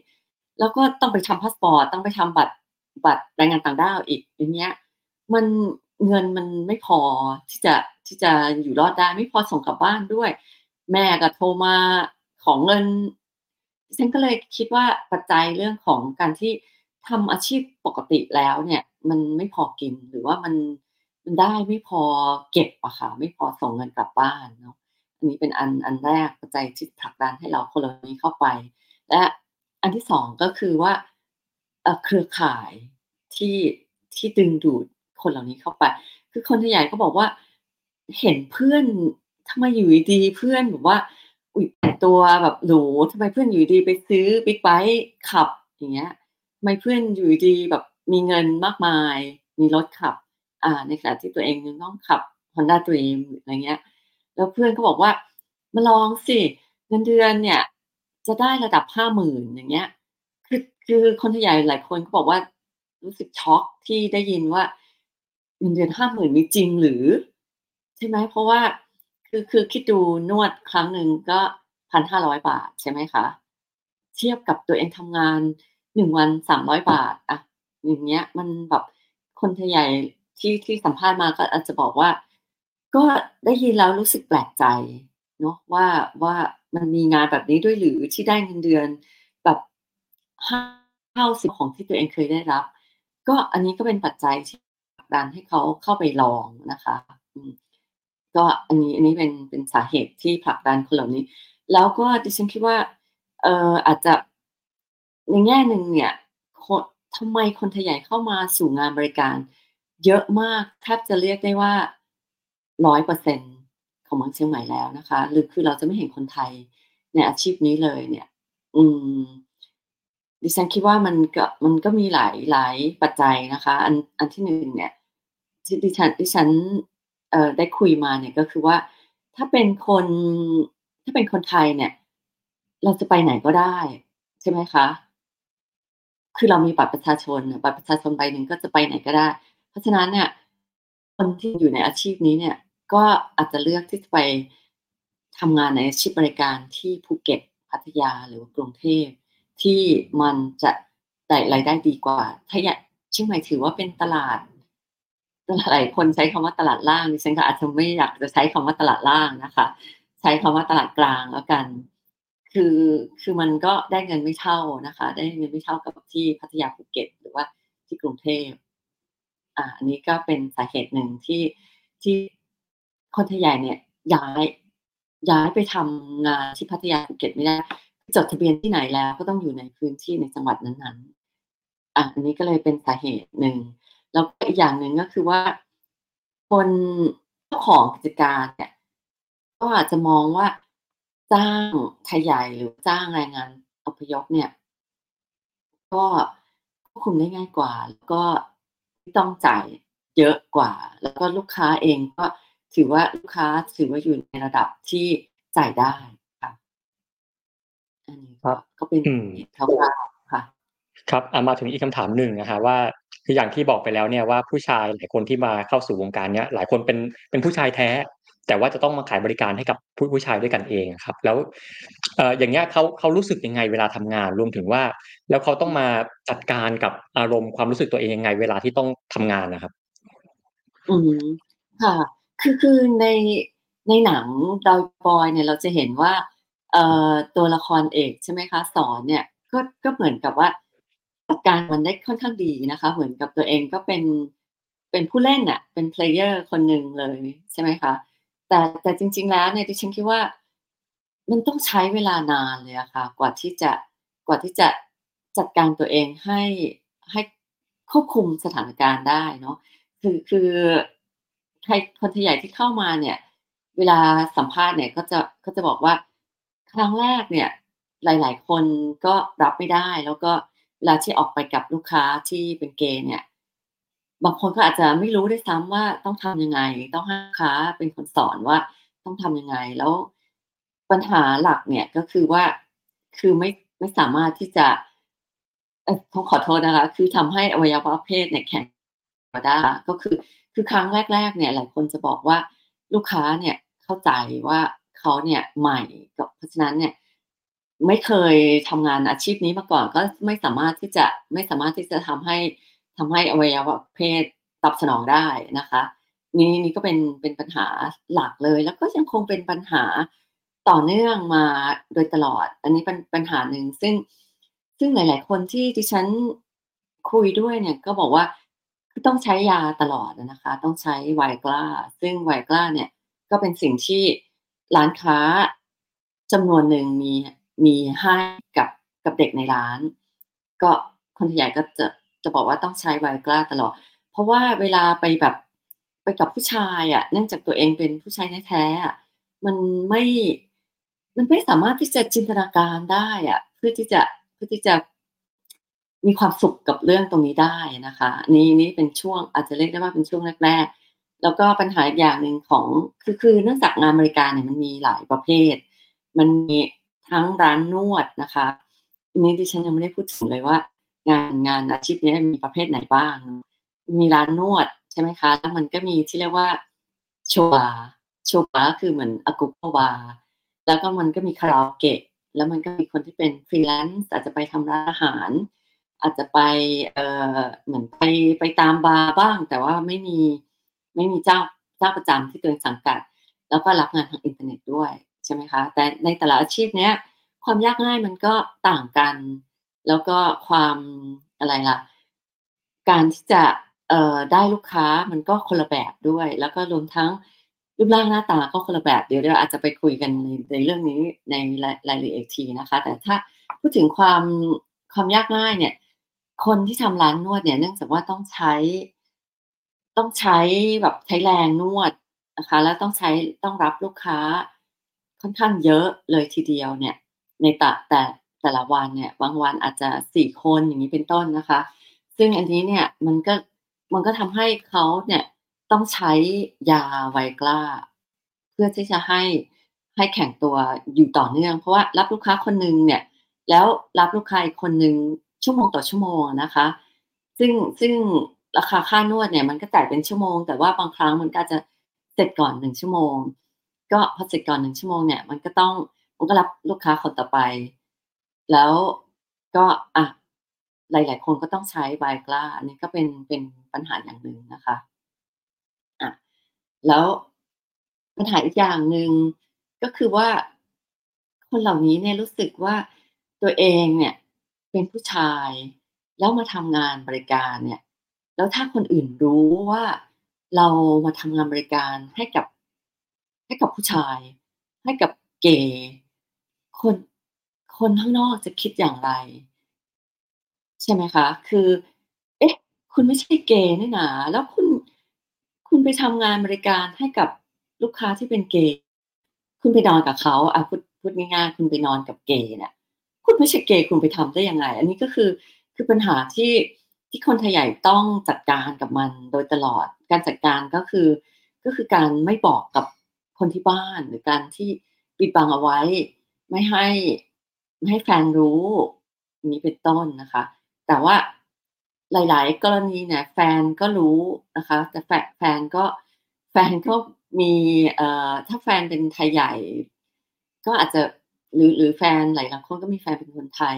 แล้วก็ต้องไปทำพาสปอร์ตต้องไปทำบัตรบัตรแรงงานต่างด้าวอีกอย่างเงี้ยมันเงินมันไม่พอที่จะที่จะอยู่รอดได้ไม่พอส่งกลับบ้านด้วยแม่ก็โทรมาของเงินฉันก็เลยคิดว่าปัจจัยเรื่องของการที่ทำอาชีพปกติแล้วเนี่ยมันไม่พอกินหรือว่ามันมันได้ไม่พอเก็บอะค่ะไม่พอส่งเงินกลับบ้านเนาะอันนี้เป็นอันอันแรกปัจจัยที่ผลักดันให้เราคนเหล่านี้เข้าไปและอันที่สองก็คือว่าเครือข่ายที่ที่ดึงดูดคนเหล่านี้เข้าไปคือคนใหญ่ก็บอกว่าเห็นเพื่อนทำไมอยู่ดีเพื่อนแบบว่า อุ๊ยแต่งตัวแบบหนูทำไมเพื่อนอยู่ดีไปซื้อบิ๊กไบค์ขับอย่างเงี้ยทำไมเพื่อนอยู่ดีแบบมีเงินมากมาย มีรถขับ อ่า ในขณะที่ตัวเองยังต้องขับ Honda Dream หรืออะไรเงี้ย แล้วเพื่อนก็บอกว่า มาลองสิ เงินเดือนเนี่ยจะได้ระดับ ห้าหมื่น อย่างเงี้ย คือ คือคนส่วนใหญ่หลายคนก็บอกว่า รู้สึกช็อกที่ได้ยินว่า เงินเดือน ห้าหมื่น มีจริงหรือ ใช่ไหม เพราะว่า คือ คือคิดดูนวดครั้งหนึ่งก็ พันห้าร้อย บาท ใช่ไหมคะ เทียบกับตัวเองทำงาน หนึ่ง วัน สามร้อย บาท อะ อย่างเงี้ย มันแบบ คนส่วนใหญ่ที่ ที่สัมภาษณ์มาก็อาจจะบอกว่า ก็ได้ยินแล้วรู้สึกแปลกใจเนาะว่า ว่ามันมีงานแบบนี้ด้วยหรือที่ได้เงินเดือนแบบ ห้า เท่า สิบ ของที่ตัวเองเคยได้รับ ก็อันนี้ก็เป็นปัจจัยที่ผลักดันให้เขาเข้าไปลองนะคะ อืม ก็อันนี้ อันนี้เป็น เป็นสาเหตุที่ผลักดันคนเหล่านี้ แล้วก็ดิฉันคิดว่า เอ่อ อาจจะ ในแง่หนึ่งเนี่ย คน ทำไมคนส่วนใหญ่เข้ามาสู่งานบริการเยอะมาก แทบจะเรียกได้ว่า ร้อยเปอร์เซ็นต์ ของเมืองเชียงใหม่แล้วนะคะ หรือคือเราจะไม่เห็นคนไทยในอาชีพนี้เลยเนี่ย อืม ดิฉันคิดว่ามันก็ มันก็มีหลาย หลายปัจจัยนะคะ อัน อันที่ หนึ่ง เนี่ย ที่ดิฉัน ดิฉัน เอ่อ ได้คุยมาเนี่ย ก็คือว่า ถ้าเป็นคน ถ้าเป็นคนไทยเนี่ย เราจะไปไหนก็ได้ ใช่ไหมคะ คือเรามีบัตรประชาชนน่ะ บัตรประชาชนใบหนึ่งก็จะไปไหนก็ได้ เพราะฉะนั้นเนี่ย คนที่อยู่ในอาชีพนี้เนี่ย ก็อาจจะเลือกที่จะไปทำงานในอาชีพบริการที่ภูเก็ต พัทยา หรือว่ากรุงเทพ ที่มันจะได้รายได้ดีกว่า ถ้าอยาก เชียงใหม่ถือว่าเป็นตลาด ตลาด หลายคนใช้คำว่าตลาดล่าง ดิฉันก็อาจจะไม่อยากจะใช้คำว่าตลาดล่างนะคะ ใช้คำว่าตลาดกลางแล้วกัน คือ คือมันก็ได้เงินไม่เท่านะคะ ได้เงินไม่เท่ากับที่พัทยา ภูเก็ต หรือว่าที่กรุงเทพ อ่า อันนี้ก็เป็นสาเหตุหนึ่งที่ ที่คนส่วนใหญ่เนี่ยย้าย ย้ายไปทำงานที่พัทยา ภูเก็ตไม่ได้ จดทะเบียนที่ไหนแล้วก็ต้องอยู่ในพื้นที่ในจังหวัดนั้นๆ อ่า อันนี้ก็เลยเป็นสาเหตุหนึ่ง แล้วก็อีกอย่างหนึ่งก็คือว่า คนเจ้าของกิจการเนี่ย ก็อาจจะมองว่าจ้างไทยใหญ่หรือจ้างแรงงานอพยพเนี่ย ก็ควบคุมได้ง่ายกว่า แล้วก็ไม่ต้องจ่ายเยอะกว่า แล้วก็ลูกค้าเองก็ถือว่า ลูกค้าถือว่าอยู่ในระดับที่จ่ายได้ค่ะ อันนี้คก็ รับ ก็เป็นอืม เหตุคร่าวๆค่ะ ครับ อ่า มาถึงอีกคำถามหนึ่งนะครับว่า คืออย่างที่บอกไปแล้วเนี่ยว่า ผู้ชายหลายคนที่มาเข้าสู่วงการเนี้ย หลายคนเป็น เป็นผู้ชายแท้ แต่ว่าจะต้องมาขายบริการให้กับผู้ ผู้ชายด้วยกันเองอะครับ แล้ว เอ่อ อย่างเงี้ย เขา เขารู้สึกยังไงเวลาทำงาน รวมถึงว่า แล้วเขาต้องมาจัดการกับอารมณ์ความรู้สึกตัวเองยังไงเวลาที่ต้องทำงานน่ะครับ? อืม ค่ะ คือ คือใน ในหนัง Doy Boy เนี่ย เราจะเห็นว่า เอ่อ ตัวละครเอก ใช่ไหมคะ สอน เนี่ย ก็ ก็เหมือนกับว่า จัดการมันได้ค่อนข้างดีนะคะ เหมือนกับตัวเองก็เป็น เป็นผู้เล่นน่ะ เป็น เพลเยอร์ คนหนึ่งเลย ใช่ไหมคะ แต่ แต่จริง ๆ แล้วเนี่ย ดิฉันคิดว่า มันต้องใช้เวลานานเลยอะค่ะ กว่าที่จะ กว่าที่จะจัดการตัวเองให้ ให้ควบคุมสถานการณ์ได้เนาะ คือ คือ ใคร คนส่วนใหญ่ที่เข้ามาเนี่ย เวลาสัมภาษณ์เนี่ย ก็จะ ก็จะบอกว่า ครั้งแรกเนี่ย หลาย ๆ คนก็รับไม่ได้ แล้วก็เวลาที่ออกไปกับลูกค้าที่เป็นเกย์เนี่ย บางคนก็อาจจะไม่รู้ด้วยซ้ำว่า ต้องทำยังไง ต้องให้ลูกค้าเป็นคนสอนว่า ต้องทำยังไง แล้วปัญหาหลักเนี่ย ก็คือว่า คือไม่ ไม่สามารถที่จะ เอ่อ ต้องขอโทษนะคะ คือทำให้อวัยวะเพศเนี่ยแข็ง ก็ได้ ก็คือ คือครั้งแรก ๆ เนี่ย หลายคนจะบอกว่า ลูกค้าเนี่ยเข้าใจว่า เขาเนี่ยใหม่ ก็ เพราะฉะนั้นเนี่ย ไม่เคยทำงานอาชีพนี้มาก่อน ก็ไม่สามารถที่จะ ไม่สามารถที่จะทำให้ ทำให้อวัยวะเพศตอบสนองได้นะคะ นี่ นี่ก็เป็น เป็นปัญหาหลักเลย แล้วก็ยังคงเป็นปัญหาต่อเนื่องมาโดยตลอด อันนี้เป็นปัญหาหนึ่ง ซึ่ง ซึ่งหลาย ๆ คนที่ดิฉันคุยด้วยเนี่ย ก็บอกว่า คือต้องใช้ยาตลอดอะนะคะ ต้องใช้ Viagra ซึ่ง Viagra เนี่ย ก็เป็นสิ่งที่ร้านค้าจำนวนหนึ่งมี มีให้กับ กับเด็กในร้าน ก็ คนส่วนใหญ่ก็จะ จะบอกว่าต้องใช้ Viagra ตลอด เพราะว่าเวลาไปแบบ ไปกับผู้ชายอะ เนื่องจากตัวเองเป็นผู้ชายแท้ ๆ อะ มันไม่ มันไม่สามารถที่จะจินตนาการได้อะเพื่อที่จะเพื่อที่จะมีความสุขกับเรื่องตรงนี้ได้นะคะนี่นี่เป็นช่วงอาจจะเรียกได้ว่าเป็นช่วงแรกๆแล้วก็ปัญหาอีกอย่างหนึ่งของคือคือเนื่องจากงานบริการเนี่ยมันมีหลายประเภทมันมีทั้งร้านนวดนะคะนี่ดิฉันยังไม่ได้พูดถึงเลยว่างานงานอาชีพนี้มีประเภทไหนบ้างมีร้านนวดใช่ไหมคะแล้วมันก็มีที่เรียกว่าโชบาร์โชบาร์คือเหมือนอากุปบาร์แล้วก็มันก็มีคาราโอเกะแล้วมันก็มีคนที่เป็นฟรีแลนซ์อาจจะไปทำร้านอาหารอาจจะไปเอ่อเหมือนไปไปตามบาร์บ้างแต่ว่าไม่มีไม่มีเจ้าเจ้าประจำที่ตัวเองสังกัดแล้วก็รับงานทางอินเทอร์เน็ตด้วยใช่ไหมคะแต่ในแต่ละอาชีพเนี้ยความยากง่ายมันก็ต่างกันแล้วก็ความอะไรล่ะการที่จะเอ่อได้ลูกค้ามันก็คนละแบบด้วยแล้วก็รวมทั้งรูปร่างหน้าตาก็คนละแบบเดี๋ยวเราอาจจะไปคุยกันในในเรื่องนี้ในรายละเอียดทีนะคะแต่ถ้าพูดถึงความความยากง่ายเนี่ยคนที่ทำร้านนวดเนี่ยเนื่องจากว่าต้องใช้ต้องใช้แบบใช้แรงนวดนะคะแล้วต้องใช้ต้องรับลูกค้าค่อนข้างเยอะเลยทีเดียวเนี่ยในแต่แต่แต่ละวันเนี่ยบางวันอาจจะสี่คนอย่างนี้เป็นต้นนะคะซึ่งอันนี้เนี่ยมันก็มันก็ทำให้เขาเนี่ยต้องใช้ยาไวกล้าเพื่อที่จะให้ให้แข็งตัวอยู่ต่อเนื่องเพราะว่ารับลูกค้าคนนึงเนี่ยแล้วรับลูกค้าอีกคนนึงชั่วโมงต่อชั่วโมงนะคะซึ่งซึ่งราคาค่านวดเนี่ยมันก็จ่ายเป็นชั่วโมงแต่ว่าบางครั้งมันก็จะเสร็จก่อนหนึ่งชั่วโมงก็พอเสร็จก่อนหนึ่งชั่วโมงเนี่ยมันก็ต้องมันก็รับลูกค้าคนต่อไปแล้วก็อ่ะหลายๆคนก็ต้องใช้ไวกล้าอันนี้ก็เป็นเป็นปัญหาอย่างนึงนะคะอ่ะแล้วปัญหาอีกอย่างนึงก็คือว่าคนเหล่านี้เนี่ยรู้สึกว่าตัวเองเนี่ยเป็นผู้ชายแล้วมาทำงานบริการเนี่ยแล้วถ้าคนอื่นรู้ว่าเรามาทำงานบริการให้กับให้กับผู้ชายให้กับเกย์คนคนข้างนอกจะคิดอย่างไรใช่ไหมคะคือเอ๊ะคุณไม่ใช่เกย์นี่นะแล้วคุณคุณไปทำงานบริการให้กับลูกค้าที่เป็นเกย์คุณไปนอนกับเขาอ่ะพูดพูดง่ายๆคุณไปนอนกับเกย์เนี่ยคุณไม่ใช่เกย์คุณไปทำได้ยังไงอันนี้ก็คือคือปัญหาที่ที่คนไทยใหญ่ต้องจัดการกับมันโดยตลอดการจัดการก็คือก็คือการไม่บอกกับคนที่บ้านหรือการที่ปิดบังเอาไว้ไม่ให้ไม่ให้แฟนรู้นี้เป็นต้นนะคะแต่ว่าหลายๆกรณีเนี่ยแฟนก็รู้นะคะแต่แฟนแฟนก็แฟนก็มีเอ่อถ้าแฟนเป็นไทยใหญ่ก็อาจจะหรือหรือแฟนหลายๆคนก็มีแฟนเป็นคนไทย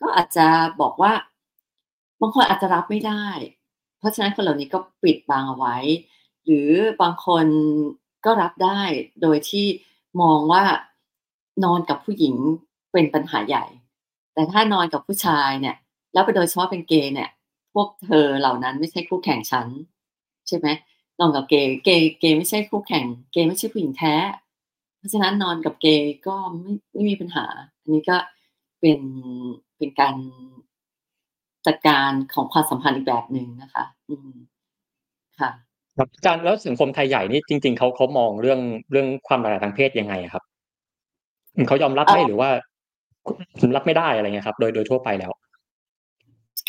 ก็อาจจะบอกว่าบางคนอาจจะรับไม่ได้เพราะฉะนั้นคนเหล่านี้ก็ปิดบังเอาไว้หรือบางคนก็รับได้โดยที่มองว่านอนกับผู้หญิงเป็นปัญหาใหญ่แต่ถ้านอนกับผู้ชายเนี่ยแล้วไปโดยเฉพาะเป็นเกย์เนี่ยพวกเธอเหล่านั้นไม่ใช่คู่แข่งฉันใช่ไหมนอนกับเกย์เกย์เกย์ไม่ใช่คู่แข่งเกย์ไม่ใช่ผู้หญิงแท้เพราะฉะนั้นนอนกับเกย์ก็ไม่ไม่มีปัญหาอันนี้ก็เป็นเป็นการจัดการของความสัมพันธ์อีกแบบนึงนะคะอืมค่ะครับอาจารย์แล้วสังคมไทยใหญ่นี่จริงๆเขาเขามองเรื่องเรื่องความหลากหลายทางเพศยังไงครับเขายอมรับไหมหรือว่ารับไม่ได้อะไรเงี้ยครับโดยโดยทั่วไปแล้ว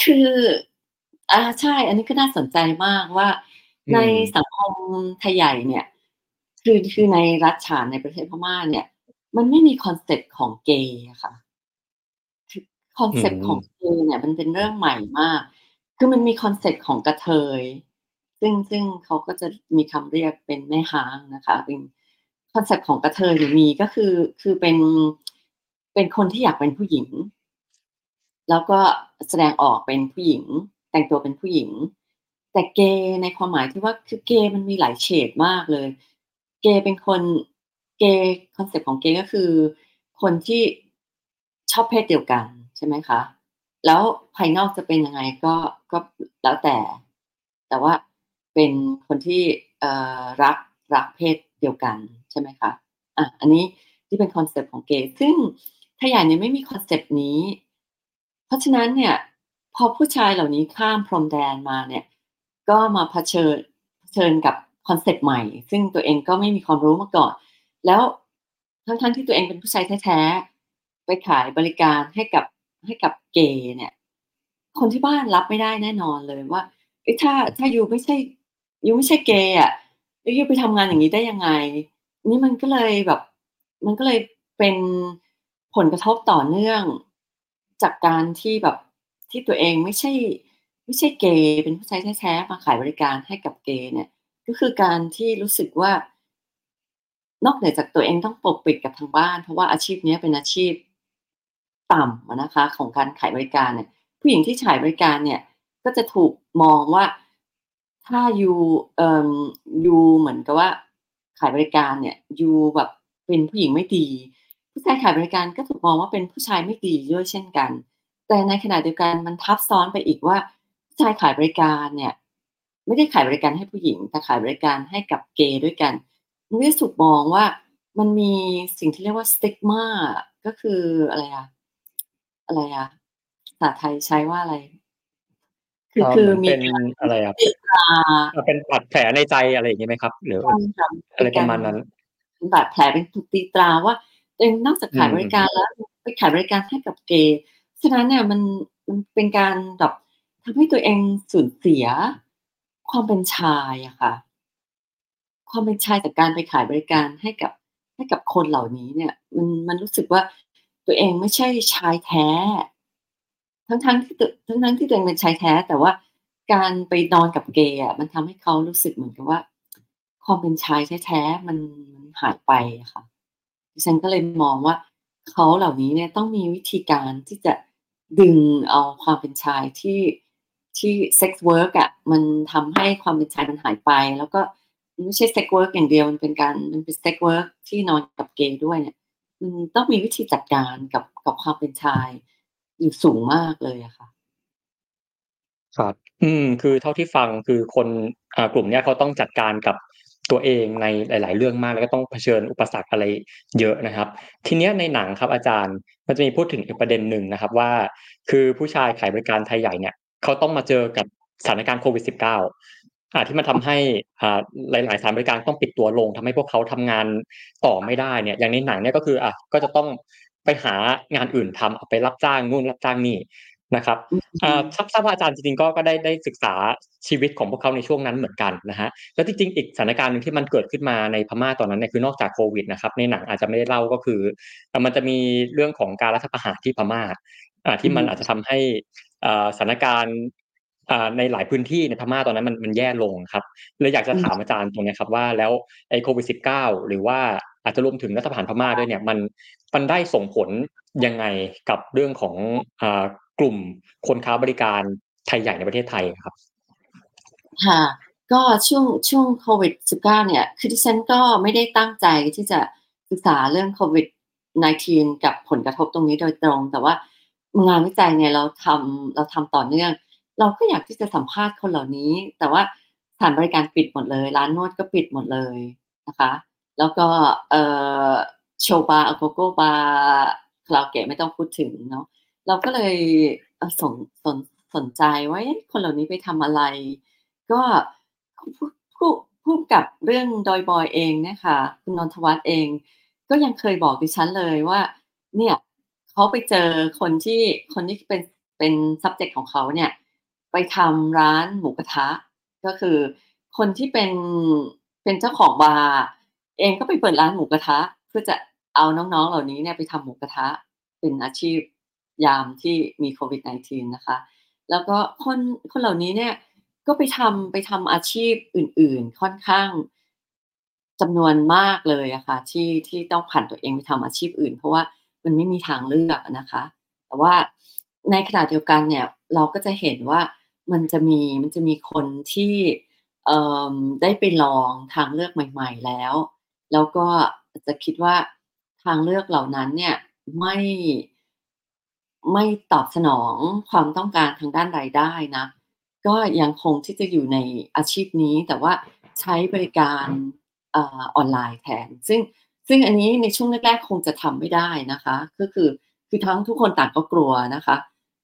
คืออ่าใช่อันนี้ก็น่าสนใจมากว่าในสังคมไทยใหญ่เนี่ยคือคือในรัฐฉานในประเทศพม่าเนี่ยมันไม่มีคอนเซ็ปต์ของเกย์ค่ะคอนเซ็ปต์ของเกย์เนี่ยมันเป็นเรื่องใหม่มากคือมันมีคอนเซ็ปต์ของกระเทยซึ่งซึ่งเขาก็จะมีคำเรียกเป็นแม่ฮางนะคะเป็นคอนเซ็ปต์ของกระเทยเนี่ยมีก็คือคือเป็นเป็นคนที่อยากเป็นผู้หญิงแล้วก็แสดงออกเป็นผู้หญิงแต่งตัวเป็นผู้หญิงแต่เกย์ในความหมายที่ว่าคือเกย์มันมีหลายเฉดมากเลยเกย์เป็นคนเกย์คอนเซ็ปต์ของเกย์ก็คือคนที่ชอบเพศเดียวกันใช่ไหมคะแล้วภายนอกจะเป็นยังไงก็ก็แล้วแต่แต่ว่าเป็นคนที่เอ่อรักรักเพศเดียวกันใช่ไหมคะอ่ะอันนี้ที่เป็นคอนเซ็ปต์ของเกย์ซึ่งไทยใหญ่เนี่ยไม่มีคอนเซ็ปต์นี้เพราะฉะนั้นเนี่ยพอผู้ชายเหล่านี้ข้ามพรมแดนมาเนี่ยก็มาเผชิญเผชิญกับคอนเซ็ปต์ใหม่ซึ่งตัวเองก็ไม่มีความรู้มาก่อนแล้ว ทั้งๆ ท, ที่ตัวเองเป็นผู้ชายแท้ๆไปขายบริการให้กับให้กับเกย์เนี่ยคนที่บ้านรับไม่ได้แน่นอนเลยว่าเอ้ยถ้าถ้ายูไม่ใช่ยูไม่ใช่เกย์อ่ะแล้วยูไปทำงานอย่างนี้ได้ยังไงนี่มันก็เลยแบบมันก็เลยเป็นผลกระทบต่อเนื่องจากการที่แบบที่ตัวเองไม่ใช่ไม่ใช่เกย์เป็นผู้ชายแท้ๆมาขายบริการให้กับเกย์เนี่ยก็คือการที่รู้สึกว่านอกเหนือจากตัวเองต้องปกปิดกับทางบ้านเพราะว่าอาชีพนี้เป็นอาชีพต่ำนะคะของการขายบริการเนี่ยผู้หญิงที่ขายบริการเนี่ยก็จะถูกมองว่าถ้าอยู่เอ่ออยู่เหมือนกับว่าขายบริการเนี่ยอยู่แบบเป็นผู้หญิงไม่ดีผู้ชายขายบริการก็ถูกมองว่าเป็นผู้ชายไม่ดีด้วยเช่นกันแต่ในขณะเดียวกันมันทับซ้อนไปอีกว่าผู้ชายขายบริการเนี่ยไม่ได้ขายบริการให้ผู้หญิงแต่ขายบริการให้กับเกย์ด้วยกันมันก็ถูกมองว่ามันมีสิ่งที่เรียกว่าสติ๊กม่าก็คืออะไรอะอะไรอะภาษาไทยใช้ว่าอะไรคือคือมีอะไรอ่ะเป็นบาดแผลในใจอะไรอย่างงี้มั้ยครับหรืออะไรประมาณนั้นบาดแผลเป็นถูกตีตราว่าเองนอกจากขายบริการแล้วไปขายบริการให้กับเกย์ฉะนั้นเนี่ยมันมันเป็นการแบบทำให้ตัวเองสูญเสียความเป็นชายอะค่ะความเป็นชายจากการไปขายบริการให้กับให้กับคนเหล่านี้เนี่ยมันมันรู้สึกว่าตัวเองไม่ใช่ชายแท้ทั้งๆที่ทั้งๆที่ตัวเองเป็นชายแท้แต่ว่าการไปนอนกับเกย์อ่ะมันทำให้เขารู้สึกเหมือนกับว่าความเป็นชายแท้ๆมันหายไปอะค่ะดิฉันก็เลยมองว่าเขาเหล่านี้เนี่ยต้องมีวิธีการที่จะดึงเอาความเป็นชายที่ที่เซ็กซ์เวิร์กอ่ะมันทำให้ความเป็นชายมันหายไปแล้วก็ไม่ใช่เซ็กซ์เวิร์กอย่างเดียวมันเป็นการมันเป็นเซ็กซ์เวิร์กที่นอนกับเกย์ด้วยเนี่ยมันต้องมีวิธีจัดการกับกับความเป็นชายอยู่สูงมากเลยอะค่ะครับอืมคือเท่าที่ฟังคือคนอ่ากลุ่มเนี้ยเขาต้องจัดการกับตัวเองในหลายๆเรื่องมากแล้วก็ต้องเผชิญอุปสรรคอะไรเยอะนะครับทีเนี้ยในหนังครับอาจารย์มันจะมีพูดถึงอีกประเด็นนึงนะครับว่าคือผู้ชายขายบริการไทยใหญ่เนี่ยเขาต้องมาเจอกับสถานการณ์โควิด สิบเก้า อ่าที่มันทำให้อ่าหลายๆสถานบริการต้องปิดตัวลงทำให้พวกเขาทำงานต่อไม่ได้เนี่ยอย่างในหนังเนี่ยก็คืออ่ะก็จะต้องไปหางานอื่นทำเอาไปรับจ้างนู่นรับจ้างนี่นะครับเอ่อทราบว่าอาจารย์จริงๆก็ก็ได้ได้ศึกษาชีวิตของพวกเขาในช่วงนั้นเหมือนกันนะฮะแล้วจริงๆอีกสถานการณ์นึงที่มันเกิดขึ้นมาในพม่าตอนนั้นเนี่ยคือนอกจากโควิดนะครับในหนังอาจจะไม่ได้เล่าก็คือมันจะมีเรื่องของการรัฐประหารที่พม่าอ่าที่มันอาจจะทำให้เอ่อสถานการณ์อ่าในหลายพื้นที่ในพม่าตอนนั้นมันมันแย่ลงครับเลยอยากจะถามอาจารย์ตรงนี้ครับว่าแล้วไอ้โควิดสิบเก้า หรือว่าอาจจะรวมถึงรัฐประหารพม่าด้วยเนี่ยมันมันได้ส่งผลยังไงกับเรื่องของอ่ากลุ่มคนค้าบริการไทยใหญ่ในประเทศไทยครับค่ะก็ช่วงช่วงโควิดสิบเก้าเนี่ยคือดิฉันก็ไม่ได้ตั้งใจที่จะศึกษาเรื่องโควิดสิบเก้า กับผลกระทบตรงนี้โดยตรงแต่ว่างานวิจัยเนี่ยเราทำเราทำต่อเนื่องเราก็อยากที่จะสัมภาษณ์คนเหล่านี้แต่ว่าสถานบริการปิดหมดเลยร้านนวดก็ปิดหมดเลยนะคะแล้วก็เอ่อโชว์บาร์โกโก้บาร์คาราโอเกะไม่ต้องพูดถึงเนาะเราก็เลยสนสนสนใจว่าคนเหล่านี้ไปทำอะไรก็ผู้ผู้ผู้กับเรื่องดอยบอยเองนะคะคุณนนทวัฒน์เองก็ยังเคยบอกดิฉันเลยว่าเนี่ยเขาไปเจอคนที่คนที่เป็นเป็น subject ของเขาเนี่ยไปทำร้านหมูกระทะก็คือคนที่เป็นเป็นเจ้าของบาร์เองก็ไปเปิดร้านหมูกระทะเพื่อจะเอาน้องๆเหล่านี้เนี่ยไปทำหมูกระทะเป็นอาชีพยามที่มีโควิดสิบเก้า นะคะแล้วก็คนคนเหล่านี้เนี่ยก็ไปทำไปทำอาชีพอื่นๆค่อนข้างจำนวนมากเลยอะค่ะที่ที่ต้องผันตัวเองไปทำอาชีพอื่นเพราะว่ามันไม่มีทางเลือกนะคะแต่ว่าในขณะเดียวกันเนี่ยเราก็จะเห็นว่ามันจะมีมันจะมีคนที่เอ่อได้ไปลองทางเลือกใหม่ๆแล้วแล้วก็จะคิดว่าทางเลือกเหล่านั้นเนี่ยไม่ไม่ตอบสนองความต้องการทางด้านรายได้นะก็ยังคงที่จะอยู่ในอาชีพนี้แต่ว่าใช้บริการเอ่อออนไลน์แทนซึ่งซึ่งอันนี้ในช่วงแรกๆคงจะทำไม่ได้นะคะก็คือคือทั้งทุกคนต่างก็กลัวนะคะ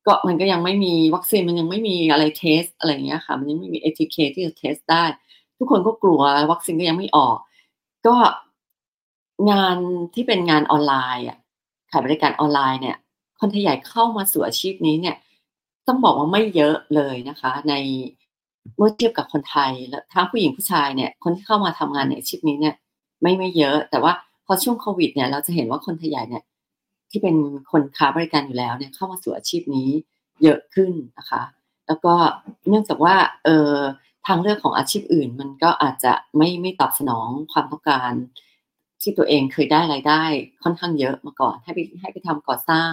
ก็มันก็ยังไม่มีวัคซีนมันยังไม่มีอะไรเทสอะไรอย่างเงี้ยค่ะมันยังไม่มี เอ ที เค ที่จะเทสได้ทุกคนก็กลัววัคซีนก็ยังไม่ออกก็ งานที่เป็นงานออนไลน์อะขายบริการออนไลน์เนี่ย คนไทยใหญ่เข้ามาสู่อาชีพนี้เนี่ย ต้องบอกว่าไม่เยอะเลยนะคะ ใน เมื่อเทียบกับคนไทย แล้วทั้งผู้หญิงผู้ชายเนี่ย คนที่เข้ามาทำงานในอาชีพนี้เนี่ย ไม่ไม่เยอะ แต่ว่าพอช่วงโควิดเนี่ย เราจะเห็นว่าคนไทยใหญ่เนี่ย ที่เป็นคนค้าบริการอยู่แล้วเนี่ย เข้ามาสู่อาชีพนี้เยอะขึ้นนะคะ แล้วก็เนื่องจากว่า เอ่อ ทางเลือกของอาชีพอื่นมันก็อาจจะไม่ไม่ตอบสนองความต้องการ ที่ตัวเองเคยได้รายได้ค่อนข้างเยอะมาก่อน ให้ไป ให้ไปทำก่อสร้าง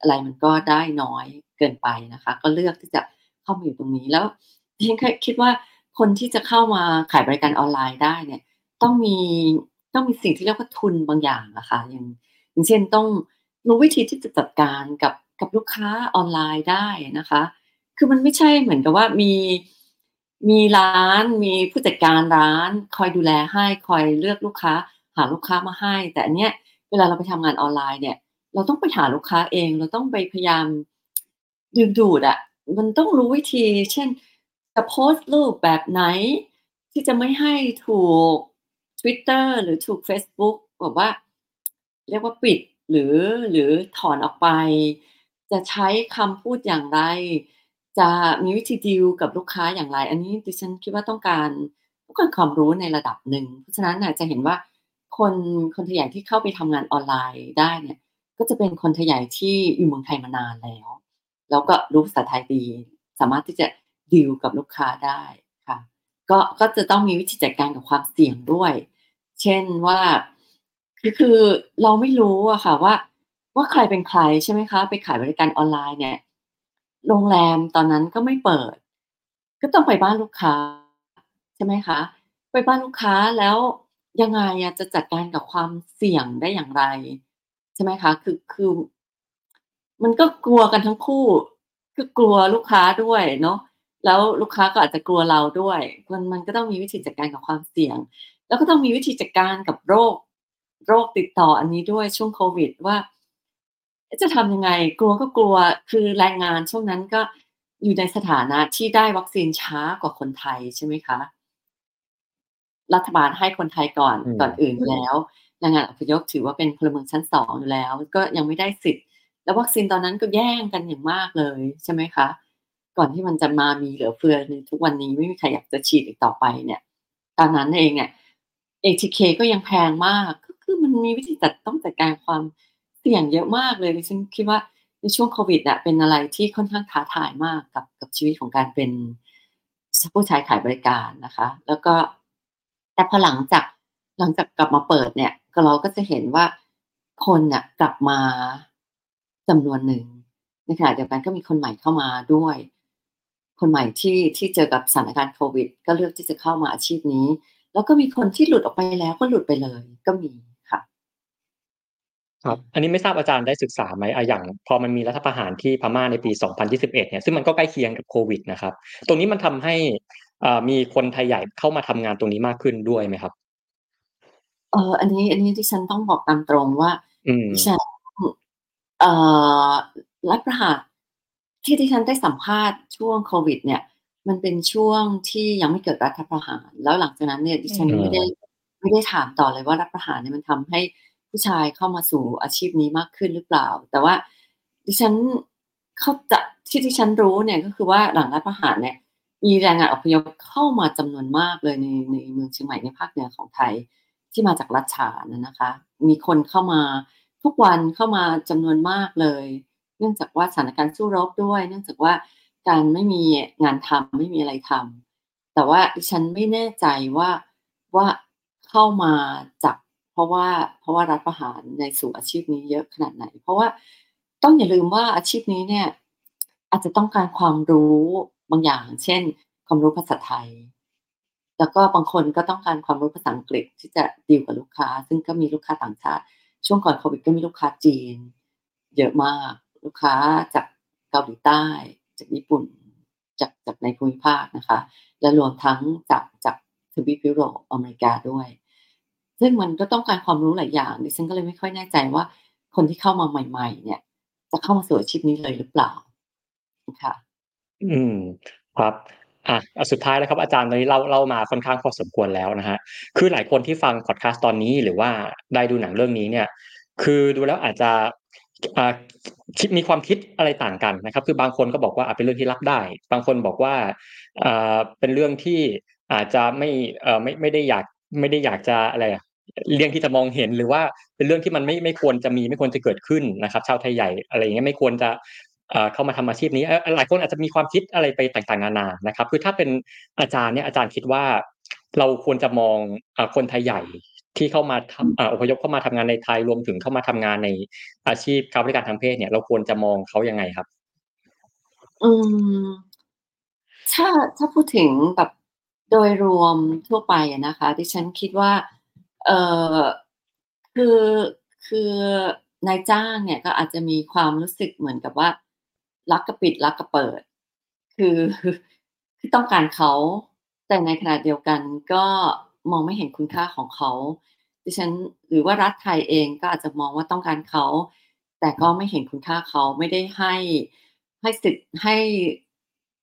อะไรมันก็ได้น้อยเกินไปนะคะ ก็เลือกที่จะเข้ามาอยู่ตรงนี้ แล้วดิฉันเคยคิดว่า คนที่จะเข้ามาขายบริการออนไลน์ได้เนี่ย ต้องมี ต้องมีสิ่งที่เรียกว่าทุนบางอย่างอะค่ะ อย่าง อย่างเช่น ต้องรู้วิธีที่จะจัดการกับ กับลูกค้าออนไลน์ได้นะคะ คือมันไม่ใช่เหมือนกับว่า มี มีร้าน มีผู้จัดการร้าน คอยดูแลให้ คอยเลือกลูกค้า หาลูกค้ามาให้ แต่อันเนี้ย เวลาเราไปทำงานออนไลน์เนี่ย เราต้องไปหาลูกค้าเอง เราต้องไปพยายาม ดึงดูดอะ มันต้องรู้วิธี เช่น จะโพสต์รูปแบบไหน ที่จะไม่ให้ถูก Twitter หรือถูกเฟซบุ๊ก แบบว่า เรียกว่าปิด หรือ หรือถอนออกไป จะใช้คำพูดอย่างไร จะมีวิธีดีลกับลูกค้าอย่างไร อันนี้ดิฉันคิดว่าต้องการ ต้องการความรู้ในระดับหนึ่ง เพราะฉะนั้นน่ะ จะเห็นว่า คน คนไทยใหญ่ที่เข้าไปทำงานออนไลน์ได้เนี่ย ก็จะเป็นคนไทยใหญ่ที่อยู่เมืองไทยมานานแล้ว แล้วก็รู้ภาษาไทยดี สามารถที่จะดีลกับลูกค้าได้ค่ะ ก็ ก็จะต้องมีวิธีจัดการกับความเสี่ยงด้วย เช่นว่า คือ คือเราไม่รู้อะค่ะว่า ว่าใครเป็นใคร ใช่ไหมคะ ไปขายบริการออนไลน์เนี่ย โรงแรมตอนนั้นก็ไม่เปิด ก็ต้องไปบ้านลูกค้า ใช่ไหมคะ ไปบ้านลูกค้าแล้วยังไงอะ จะจัดการกับความเสี่ยงได้อย่างไร ใช่ไหมคะ คือ คือ มันก็กลัวกันทั้งคู่ คือกลัวลูกค้าด้วยเนาะ แล้วลูกค้าก็อาจจะกลัวเราด้วย มัน มันก็ต้องมีวิธีจัดการกับความเสี่ยง แล้วก็ต้องมีวิธีจัดการกับโรค โรคติดต่ออันนี้ด้วยช่วงโควิดว่า จะทำยังไง กลัวก็กลัว คือแรงงานช่วงนั้นก็อยู่ในสถานะที่ได้วัคซีนช้ากว่าคนไทย ใช่ไหมคะ รัฐบาลให้คนไทยก่อน อืก่อนม อื่นอยู่แล้ว แรงงานอพยพถือว่าเป็นพลเมืองชั้น สอง อยู่แล้ว ก็ยังไม่ได้สิทธิ์ แล้ววัคซีนตอนนั้นก็แย่งกันอย่างมากเลย ใช่ไหมคะ ก่อนที่มันจะมามีเหลือเฟือในทุกวันนี้ ไม่มีใครอยากจะฉีดอีกต่อไปเนี่ย ตอนนั้นเองเนี่ย เอ ที เค ก็ยังแพงมาก ก็คือมันมีวิธีจัด ต้องจัดการความเสี่ยงเยอะมากเลย ดิฉันคิดว่าในช่วงโควิดอะ เป็นอะไรที่ค่อนข้างท้าทายมากกับ กับชีวิตของการเป็น ผู้ใช้ขายบริการนะคะ แล้วก็ แต่พอหลังจาก หลังจากกลับมาเปิดเนี่ย ก็เราก็จะเห็นว่า คนน่ะกลับมาจำนวนหนึ่ง ในขณะเดียวกันก็มีคนใหม่เข้ามาด้วย คนใหม่ที่ ที่เจอกับสถานการณ์โควิด ก็เลือกที่จะเข้ามาอาชีพนี้ แล้วก็มีคนที่หลุดออกไปแล้วก็หลุดไปเลย ก็มีค่ะ ครับ อันนี้ไม่ทราบอาจารย์ได้ศึกษาไหม อ่า อย่างพอมันมีรัฐประหารที่พม่าในปี สองพันยี่สิบเอ็ด เนี่ย ซึ่งมันก็ใกล้เคียงกับโควิดนะครับ ตรงนี้มันทำให้ เอ่อ มีคนไทยใหญ่เข้ามาทำงานตรงนี้มากขึ้นด้วยไหมครับ? เออ อันนี้ อันนี้ดิฉันต้องบอกตามตรงว่า อืม ดิฉัน เอ่อ รัฐประหาร ที่ดิฉันได้สัมภาษณ์ช่วงโควิดเนี่ย มันเป็นช่วงที่ยังไม่เกิดรัฐประหาร แล้วหลังจากนั้นเนี่ย ดิฉันอืไม่ได้ ม ไม่ได้ถามต่อเลยว่ารัฐประหารเนี่ยมันทำให้ผู้ชายเข้ามาสู่อาชีพนี้มากขึ้นหรือเปล่า แต่ว่าดิฉัน เข้าจะ ที่ดิฉันรู้เนี่ย ก็คือว่าหลังรัฐประหารเนี่ย มีแรงงานอพยพเข้ามาจำนวนมากเลยใน ในเมืองเชียงใหม่ ในภาคเหนือของไทย ที่มาจากรัฐฉานน่ะนะคะ มีคนเข้ามาทุกวัน เข้ามาจำนวนมากเลย เนื่องจากว่าสถานการณ์สู้รบด้วย เนื่องจากว่าการไม่มีงานทำ ไม่มีอะไรทำ แต่ว่าดิฉันไม่แน่ใจว่า ว่าเข้ามาจาก เพราะว่า เพราะว่ารัฐประหารในสู่อาชีพนี้เยอะขนาดไหน เพราะว่าต้องอย่าลืมว่าอาชีพนี้เนี่ย อาจจะต้องการความรู้บางอย่าง เช่น ความรู้ภาษาไทย แล้วก็บางคนก็ต้องการความรู้ภาษาอังกฤษที่จะดีลกับลูกค้า ซึ่งก็มีลูกค้าต่างชาติ ช่วงก่อนโควิดก็มีลูกค้าจีนเยอะมาก ลูกค้าจากเกาหลีใต้ จากญี่ปุ่น จาก จากในภูมิภาคนะคะ และรวมทั้งจาก จากทวีปยุโรป อเมริกาด้วย ซึ่งมันก็ต้องการความรู้หลายอย่าง ดิฉันก็เลยไม่ค่อยแน่ใจว่า คนที่เข้ามาใหม่ๆเนี่ย จะเข้ามาสู่อาชีพนี้เลยหรือเปล่า ค่ะ อืม ครับ อ่ะอ่ะสุดท้ายนะครับอาจารย์ตอนนี้เล่าเล่ามาค่อนข้างพอสมควรแล้วนะฮะคือหลายคนที่ฟังพอดแคสต์ตอนนี้หรือว่าได้ดูหนังเรื่องนี้เนี่ยคือดูแล้วอาจจะอ่าคิดมีความคิดอะไรต่างกันนะครับคือบางคนก็บอกว่าอ่ะเป็นเรื่องที่รับได้ บางคนบอกว่าอ่าเป็นเรื่องที่อาจจะไม่เอ่อไม่ไม่ได้อยากไม่ได้อยากจะอะไรอะเรื่องที่จะมองเห็นหรือว่าเป็นเรื่องที่มันไม่ไม่ควรจะมีไม่ควรจะเกิดขึ้นนะครับชาวไทยใหญ่อะไรอย่างเงี้ยไม่ควรจะ เอ่อเข้ามาทำอาชีพนี้เอ่อหลายคนอาจจะมีความคิดอะไรไปต่างๆนานานะครับคือถ้าเป็นอาจารย์เนี่ยอาจารย์คิดว่าเราควรจะมองเอ่อคนไทยใหญ่ที่เข้ามาทำเอ่ออพยพเข้ามาทำงานในไทยรวมถึงเข้ามาทำงานในอาชีพค้าบริการทางเพศเนี่ยเราควรจะมองเขายังไงครับอืมถ้าถ้าพูดถึงแบบโดยรวมทั่วไปอะนะคะดิฉันคิดว่าเอ่อคือคือนายจ้างเนี่ยก็อาจจะมีความรู้สึกเหมือนกับว่ารักกระปิดรักกระเปิด คือคือต้องการเขาแต่ในขณะเดียวกันก็มองไม่เห็นคุณค่าของเขาดิฉันหรือว่ารัฐไทยเองก็อาจจะมองว่าต้องการเขาแต่ก็ไม่เห็นคุณค่าเขาไม่ได้ให้ให้สิทธิ์ให้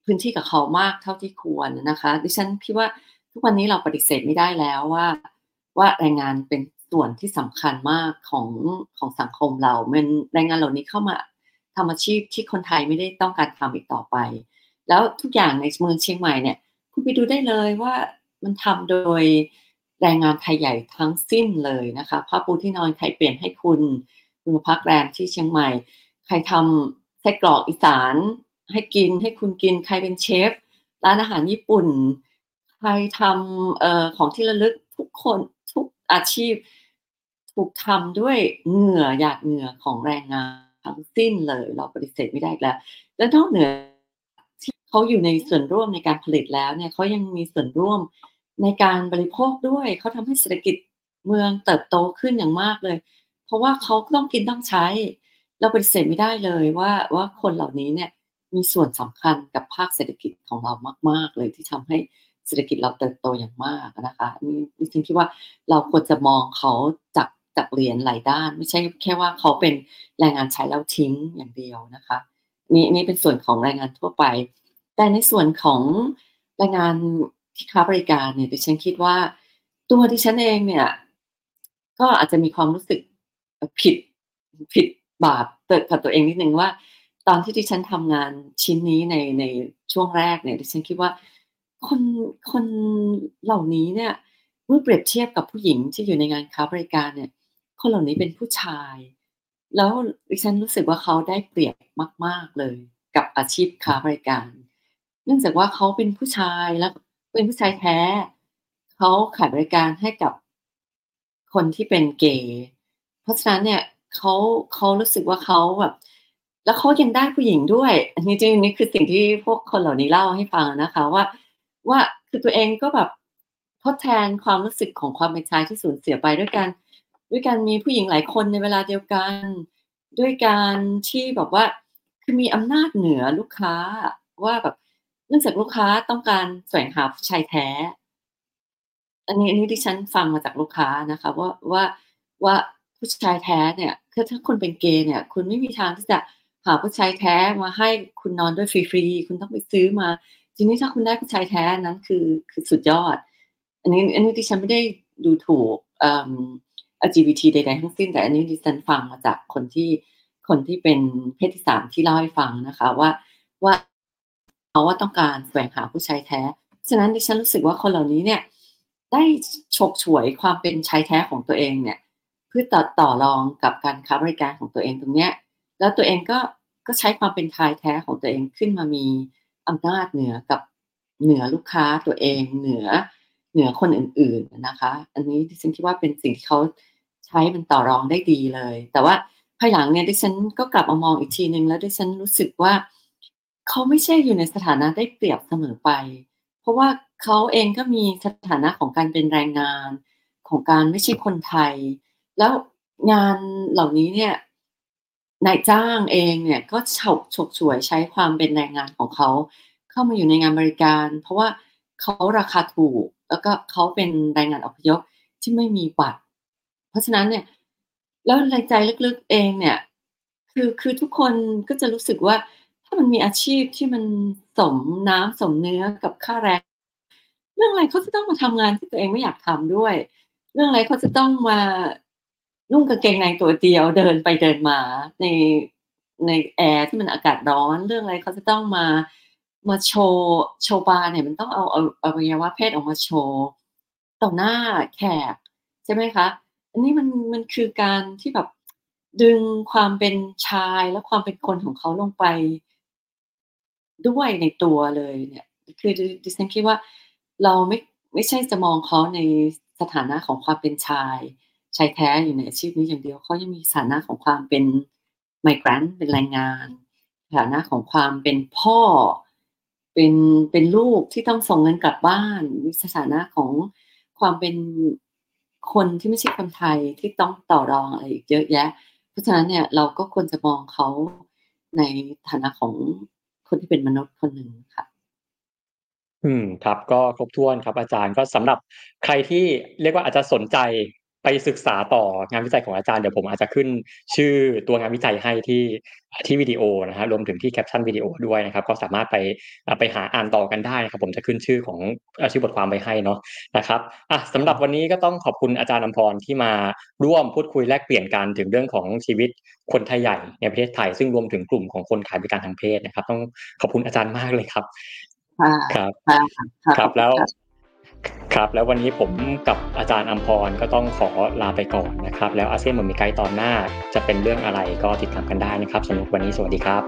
พื้นที่กับเขามากเท่าที่ควรนะคะดิฉันคิดว่าทุกวันนี้เราปฏิเสธไม่ได้แล้วว่าว่าแรงงานเป็นส่วนที่สำคัญมากของของสังคมเรามันแรงงานเหล่านี้เข้ามาทำอาชีพที่คนไทยไม่ได้ต้องการทำอีกต่อไปแล้วทุกอย่างในเมืองเชียงใหม่เนี่ยคุณไปดูได้เลยว่ามันทำโดยแรงงานไทยใหญ่ทั้งสิ้นเลยนะคะผ้าปูที่นอนใครเปลี่ยนให้คุณคุณพักแรมที่เชียงใหม่ใครทำไส้กรอกอีสานให้กินให้คุณกินใครเป็นเชฟร้านอาหารญี่ปุ่นใครทำเอ่อของที่ระลึกทุกคนทุกอาชีพถูกทำด้วยเหงื่อหยาดเหงื่อของแรงงานทั้งสิ้นเลยเราปฏิเสธไม่ได้แล้วและนอกเหนือที่เขาอยู่ในส่วนร่วมในการผลิตแล้วเนี่ยเขายังมีส่วนร่วมในการบริโภคด้วยเขาทำให้เศรษฐกิจเมืองเติบโตขึ้นอย่างมากเลยเพราะว่าเขาต้องกินต้องใช้เราปฏิเสธไม่ได้เลยว่าว่าคนเหล่านี้เนี่ยมีส่วนสำคัญกับภาคเศรษฐกิจของเรามากๆเลยที่ทำให้เศรษฐกิจเราเติบโตอย่างมากนะคะนี่ดิฉันคิดว่าเราควรจะมองเขาจากจากเหรียญหลายด้านไม่ใช่แค่ว่าเขาเป็นแรงงานใช้แล้วทิ้งอย่างเดียวนะคะนี่นี่เป็นส่วนของแรงงานทั่วไปแต่ในส่วนของแรงงานที่ค้าบริการเนี่ยดิฉันคิดว่าตัวดิฉันเองเนี่ยก็อาจจะมีความรู้สึกผิดผิดบาปกับตัวเองนิดนึงว่าตอนที่ดิฉันทำงานชิ้นนี้ในในช่วงแรกเนี่ยดิฉันคิดว่าคนคนเหล่านี้เนี่ยเมื่อเปรียบเทียบกับผู้หญิงที่อยู่ในงานค้าบริการเนี่ยคนเหล่านี้เป็นผู้ชายแล้วดิฉันรู้สึกว่าเขาได้เปรียบมากๆเลยกับอาชีพค้าบริการเนื่องจากว่าเขาเป็นผู้ชายแล้วเป็นผู้ชายแท้เขาขายบริการให้กับคนที่เป็นเกย์เพราะฉะนั้นเนี่ยเขาเขารู้สึกว่าเขาแบบแล้วเขายังได้ผู้หญิงด้วยอันนี้จริงๆนี่คือสิ่งที่พวกคนเหล่านี้เล่าให้ฟังนะคะว่าว่าคือตัวเองก็แบบทดแทนความรู้สึกของความเป็นชายที่สูญเสียไปด้วยกันด้วยการมีผู้หญิงหลายคนในเวลาเดียวกันด้วยการที่แบบว่าคือมีอำนาจเหนือลูกค้าว่าแบบเนื่องจากลูกค้าต้องการแสวงหาผู้ชายแท้อันนี้อันนี้ที่ฉันฟังมาจากลูกค้านะคะว่าว่าว่าผู้ชายแท้เนี่ยคือถ้าคุณเป็นเกย์เนี่ยคุณไม่มีทางที่จะหาผู้ชายแท้มาให้คุณนอนด้วยฟรีๆคุณต้องไปซื้อมาทีนี้ถ้าคุณได้ผู้ชายแท้นั้นคือคือสุดยอดอันนี้อันนี้ดิฉันไม่ได้ดูถูกเอ่อ แอล จี บี ที ใดๆทั้งสิ้นแต่อันนี้ดิฉันฟังมาจากคนที่คนที่เป็นเพศที่สามที่เล่าให้ฟังนะคะว่าว่าเขาว่าต้องการแสวงหาผู้ชายแท้ฉะนั้นดิฉันรู้สึกว่าคนเหล่านี้เนี่ยได้ฉกฉวยความเป็นชายแท้ของตัวเองเนี่ยเพื่อต่อต่อรองกับการค้าบริการของตัวเองตรงเนี้ยแล้วตัวเองก็ก็ใช้ความเป็นชายแท้ของตัวเองขึ้นมามีอำนาจเหนือกับเหนือลูกค้าตัวเองเหนือเหนือคนอื่นๆนะคะอันนี้ดิฉันคิดว่าเป็นสิ่งที่เขาใช้มันต่อรองได้ดีเลยแต่ว่าภายหลังเนี่ยดิฉันก็กลับมามองอีกทีนึงแล้วดิฉันรู้สึกว่าเขาไม่ใช่อยู่ในสถานะได้เปรียบเสมอไปเพราะว่าเขาเองก็มีสถานะของการเป็นแรงงานของการไม่ใช่คนไทยแล้วงานเหล่านี้เนี่ยนายจ้างเองเนี่ยก็ฉกฉกฉวยใช้ความเป็นแรงงานของเขาเข้ามาอยู่ในงานบริการเพราะว่าเขาราคาถูกแล้วก็เขาเป็นแรงงานอพยพที่ไม่มีบัตรเพราะฉะนั้นเนี่ยแล้วในใจลึกๆเองเนี่ยคือคือทุกคนก็จะรู้สึกว่าถ้า มันมีอาชีพที่มันสมน้ำสมเนื้อกับค่าแรงเรื่องอะไรเขาจะต้องมาทำงานที่ตัวเองไม่อยากทำด้วยเรื่องอะไรเขาจะต้องมานุ่งกางเกงในตัวเดียวเดินไปเดินมาในในแอร์ที่มันอากาศร้อนเรื่องอะไรเขาจะต้องมามาโชว์โชว์บาร์เนี่ยมันต้องเอาเอาอวัยวะเพศออกมาโชว์ต่อหน้าแขกใช่ไหมคะอันนี้มันมันคือการที่แบบดึงความเป็นชายและความเป็นคนของเขาลงไปด้วยในตัวเลยเนี่ยคือดิฉันคิดว่าเราไม่ไม่ใช่จะมองเขาในสถานะของความเป็นชายชายแท้อยู่ในอาชีพนี้อย่างเดียวเขายังมีสถานะของความเป็นไมเกรนต์เป็นแรงงานสถานะของความเป็นพ่อเป็นเป็นลูกที่ต้องส่งเงินกลับบ้านมีสถานะของความเป็นคนที่ไม่ใช่คนไทยที่ต้องต่อรองอะไรอีกเยอะแยะเพราะฉะนั้นเนี่ยเราก็ควรจะมองเขาในฐานะของคนที่เป็นมนุษย์คนหนึ่งค่ะอืมครับก็ครบถ้วนครับอาจารย์ก็สำหรับใครที่เรียกว่าอาจจะสนใจไปศึกษาต่องานวิจัยของอาจารย์เดี๋ยวผมอาจจะขึ้นชื่อตัวงานวิจัยให้ที่ที่วิดีโอนะฮะรวมถึงที่แคปชั่นวิดีโอด้วยนะครับก็สามารถไปไปหาอ่านต่อกันได้นะครับผมจะขึ้นชื่อของชื่อบทความไปให้เนาะนะครับอ่ะสำหรับวันนี้ก็ต้องขอบคุณอาจารย์อำพรที่มาร่วมพูดคุยแลกเปลี่ยนกันถึงเรื่องของชีวิตคนไทยใหญ่ในประเทศไทยซึ่งรวมถึงกลุ่มของคนขายบริการทางเพศนะครับต้องขอบคุณอาจารย์มากเลยครับครับครับแล้วครับแล้ววันนี้ผมกับอาจารย์อำพรก็ต้องขอลาไปก่อนนะครับแล้วอาเซียนมันมีไกด์ตอนหน้าจะเป็นเรื่องอะไรก็ติดตามกันได้นะครับสำหรับวันนี้สวัสดีครับ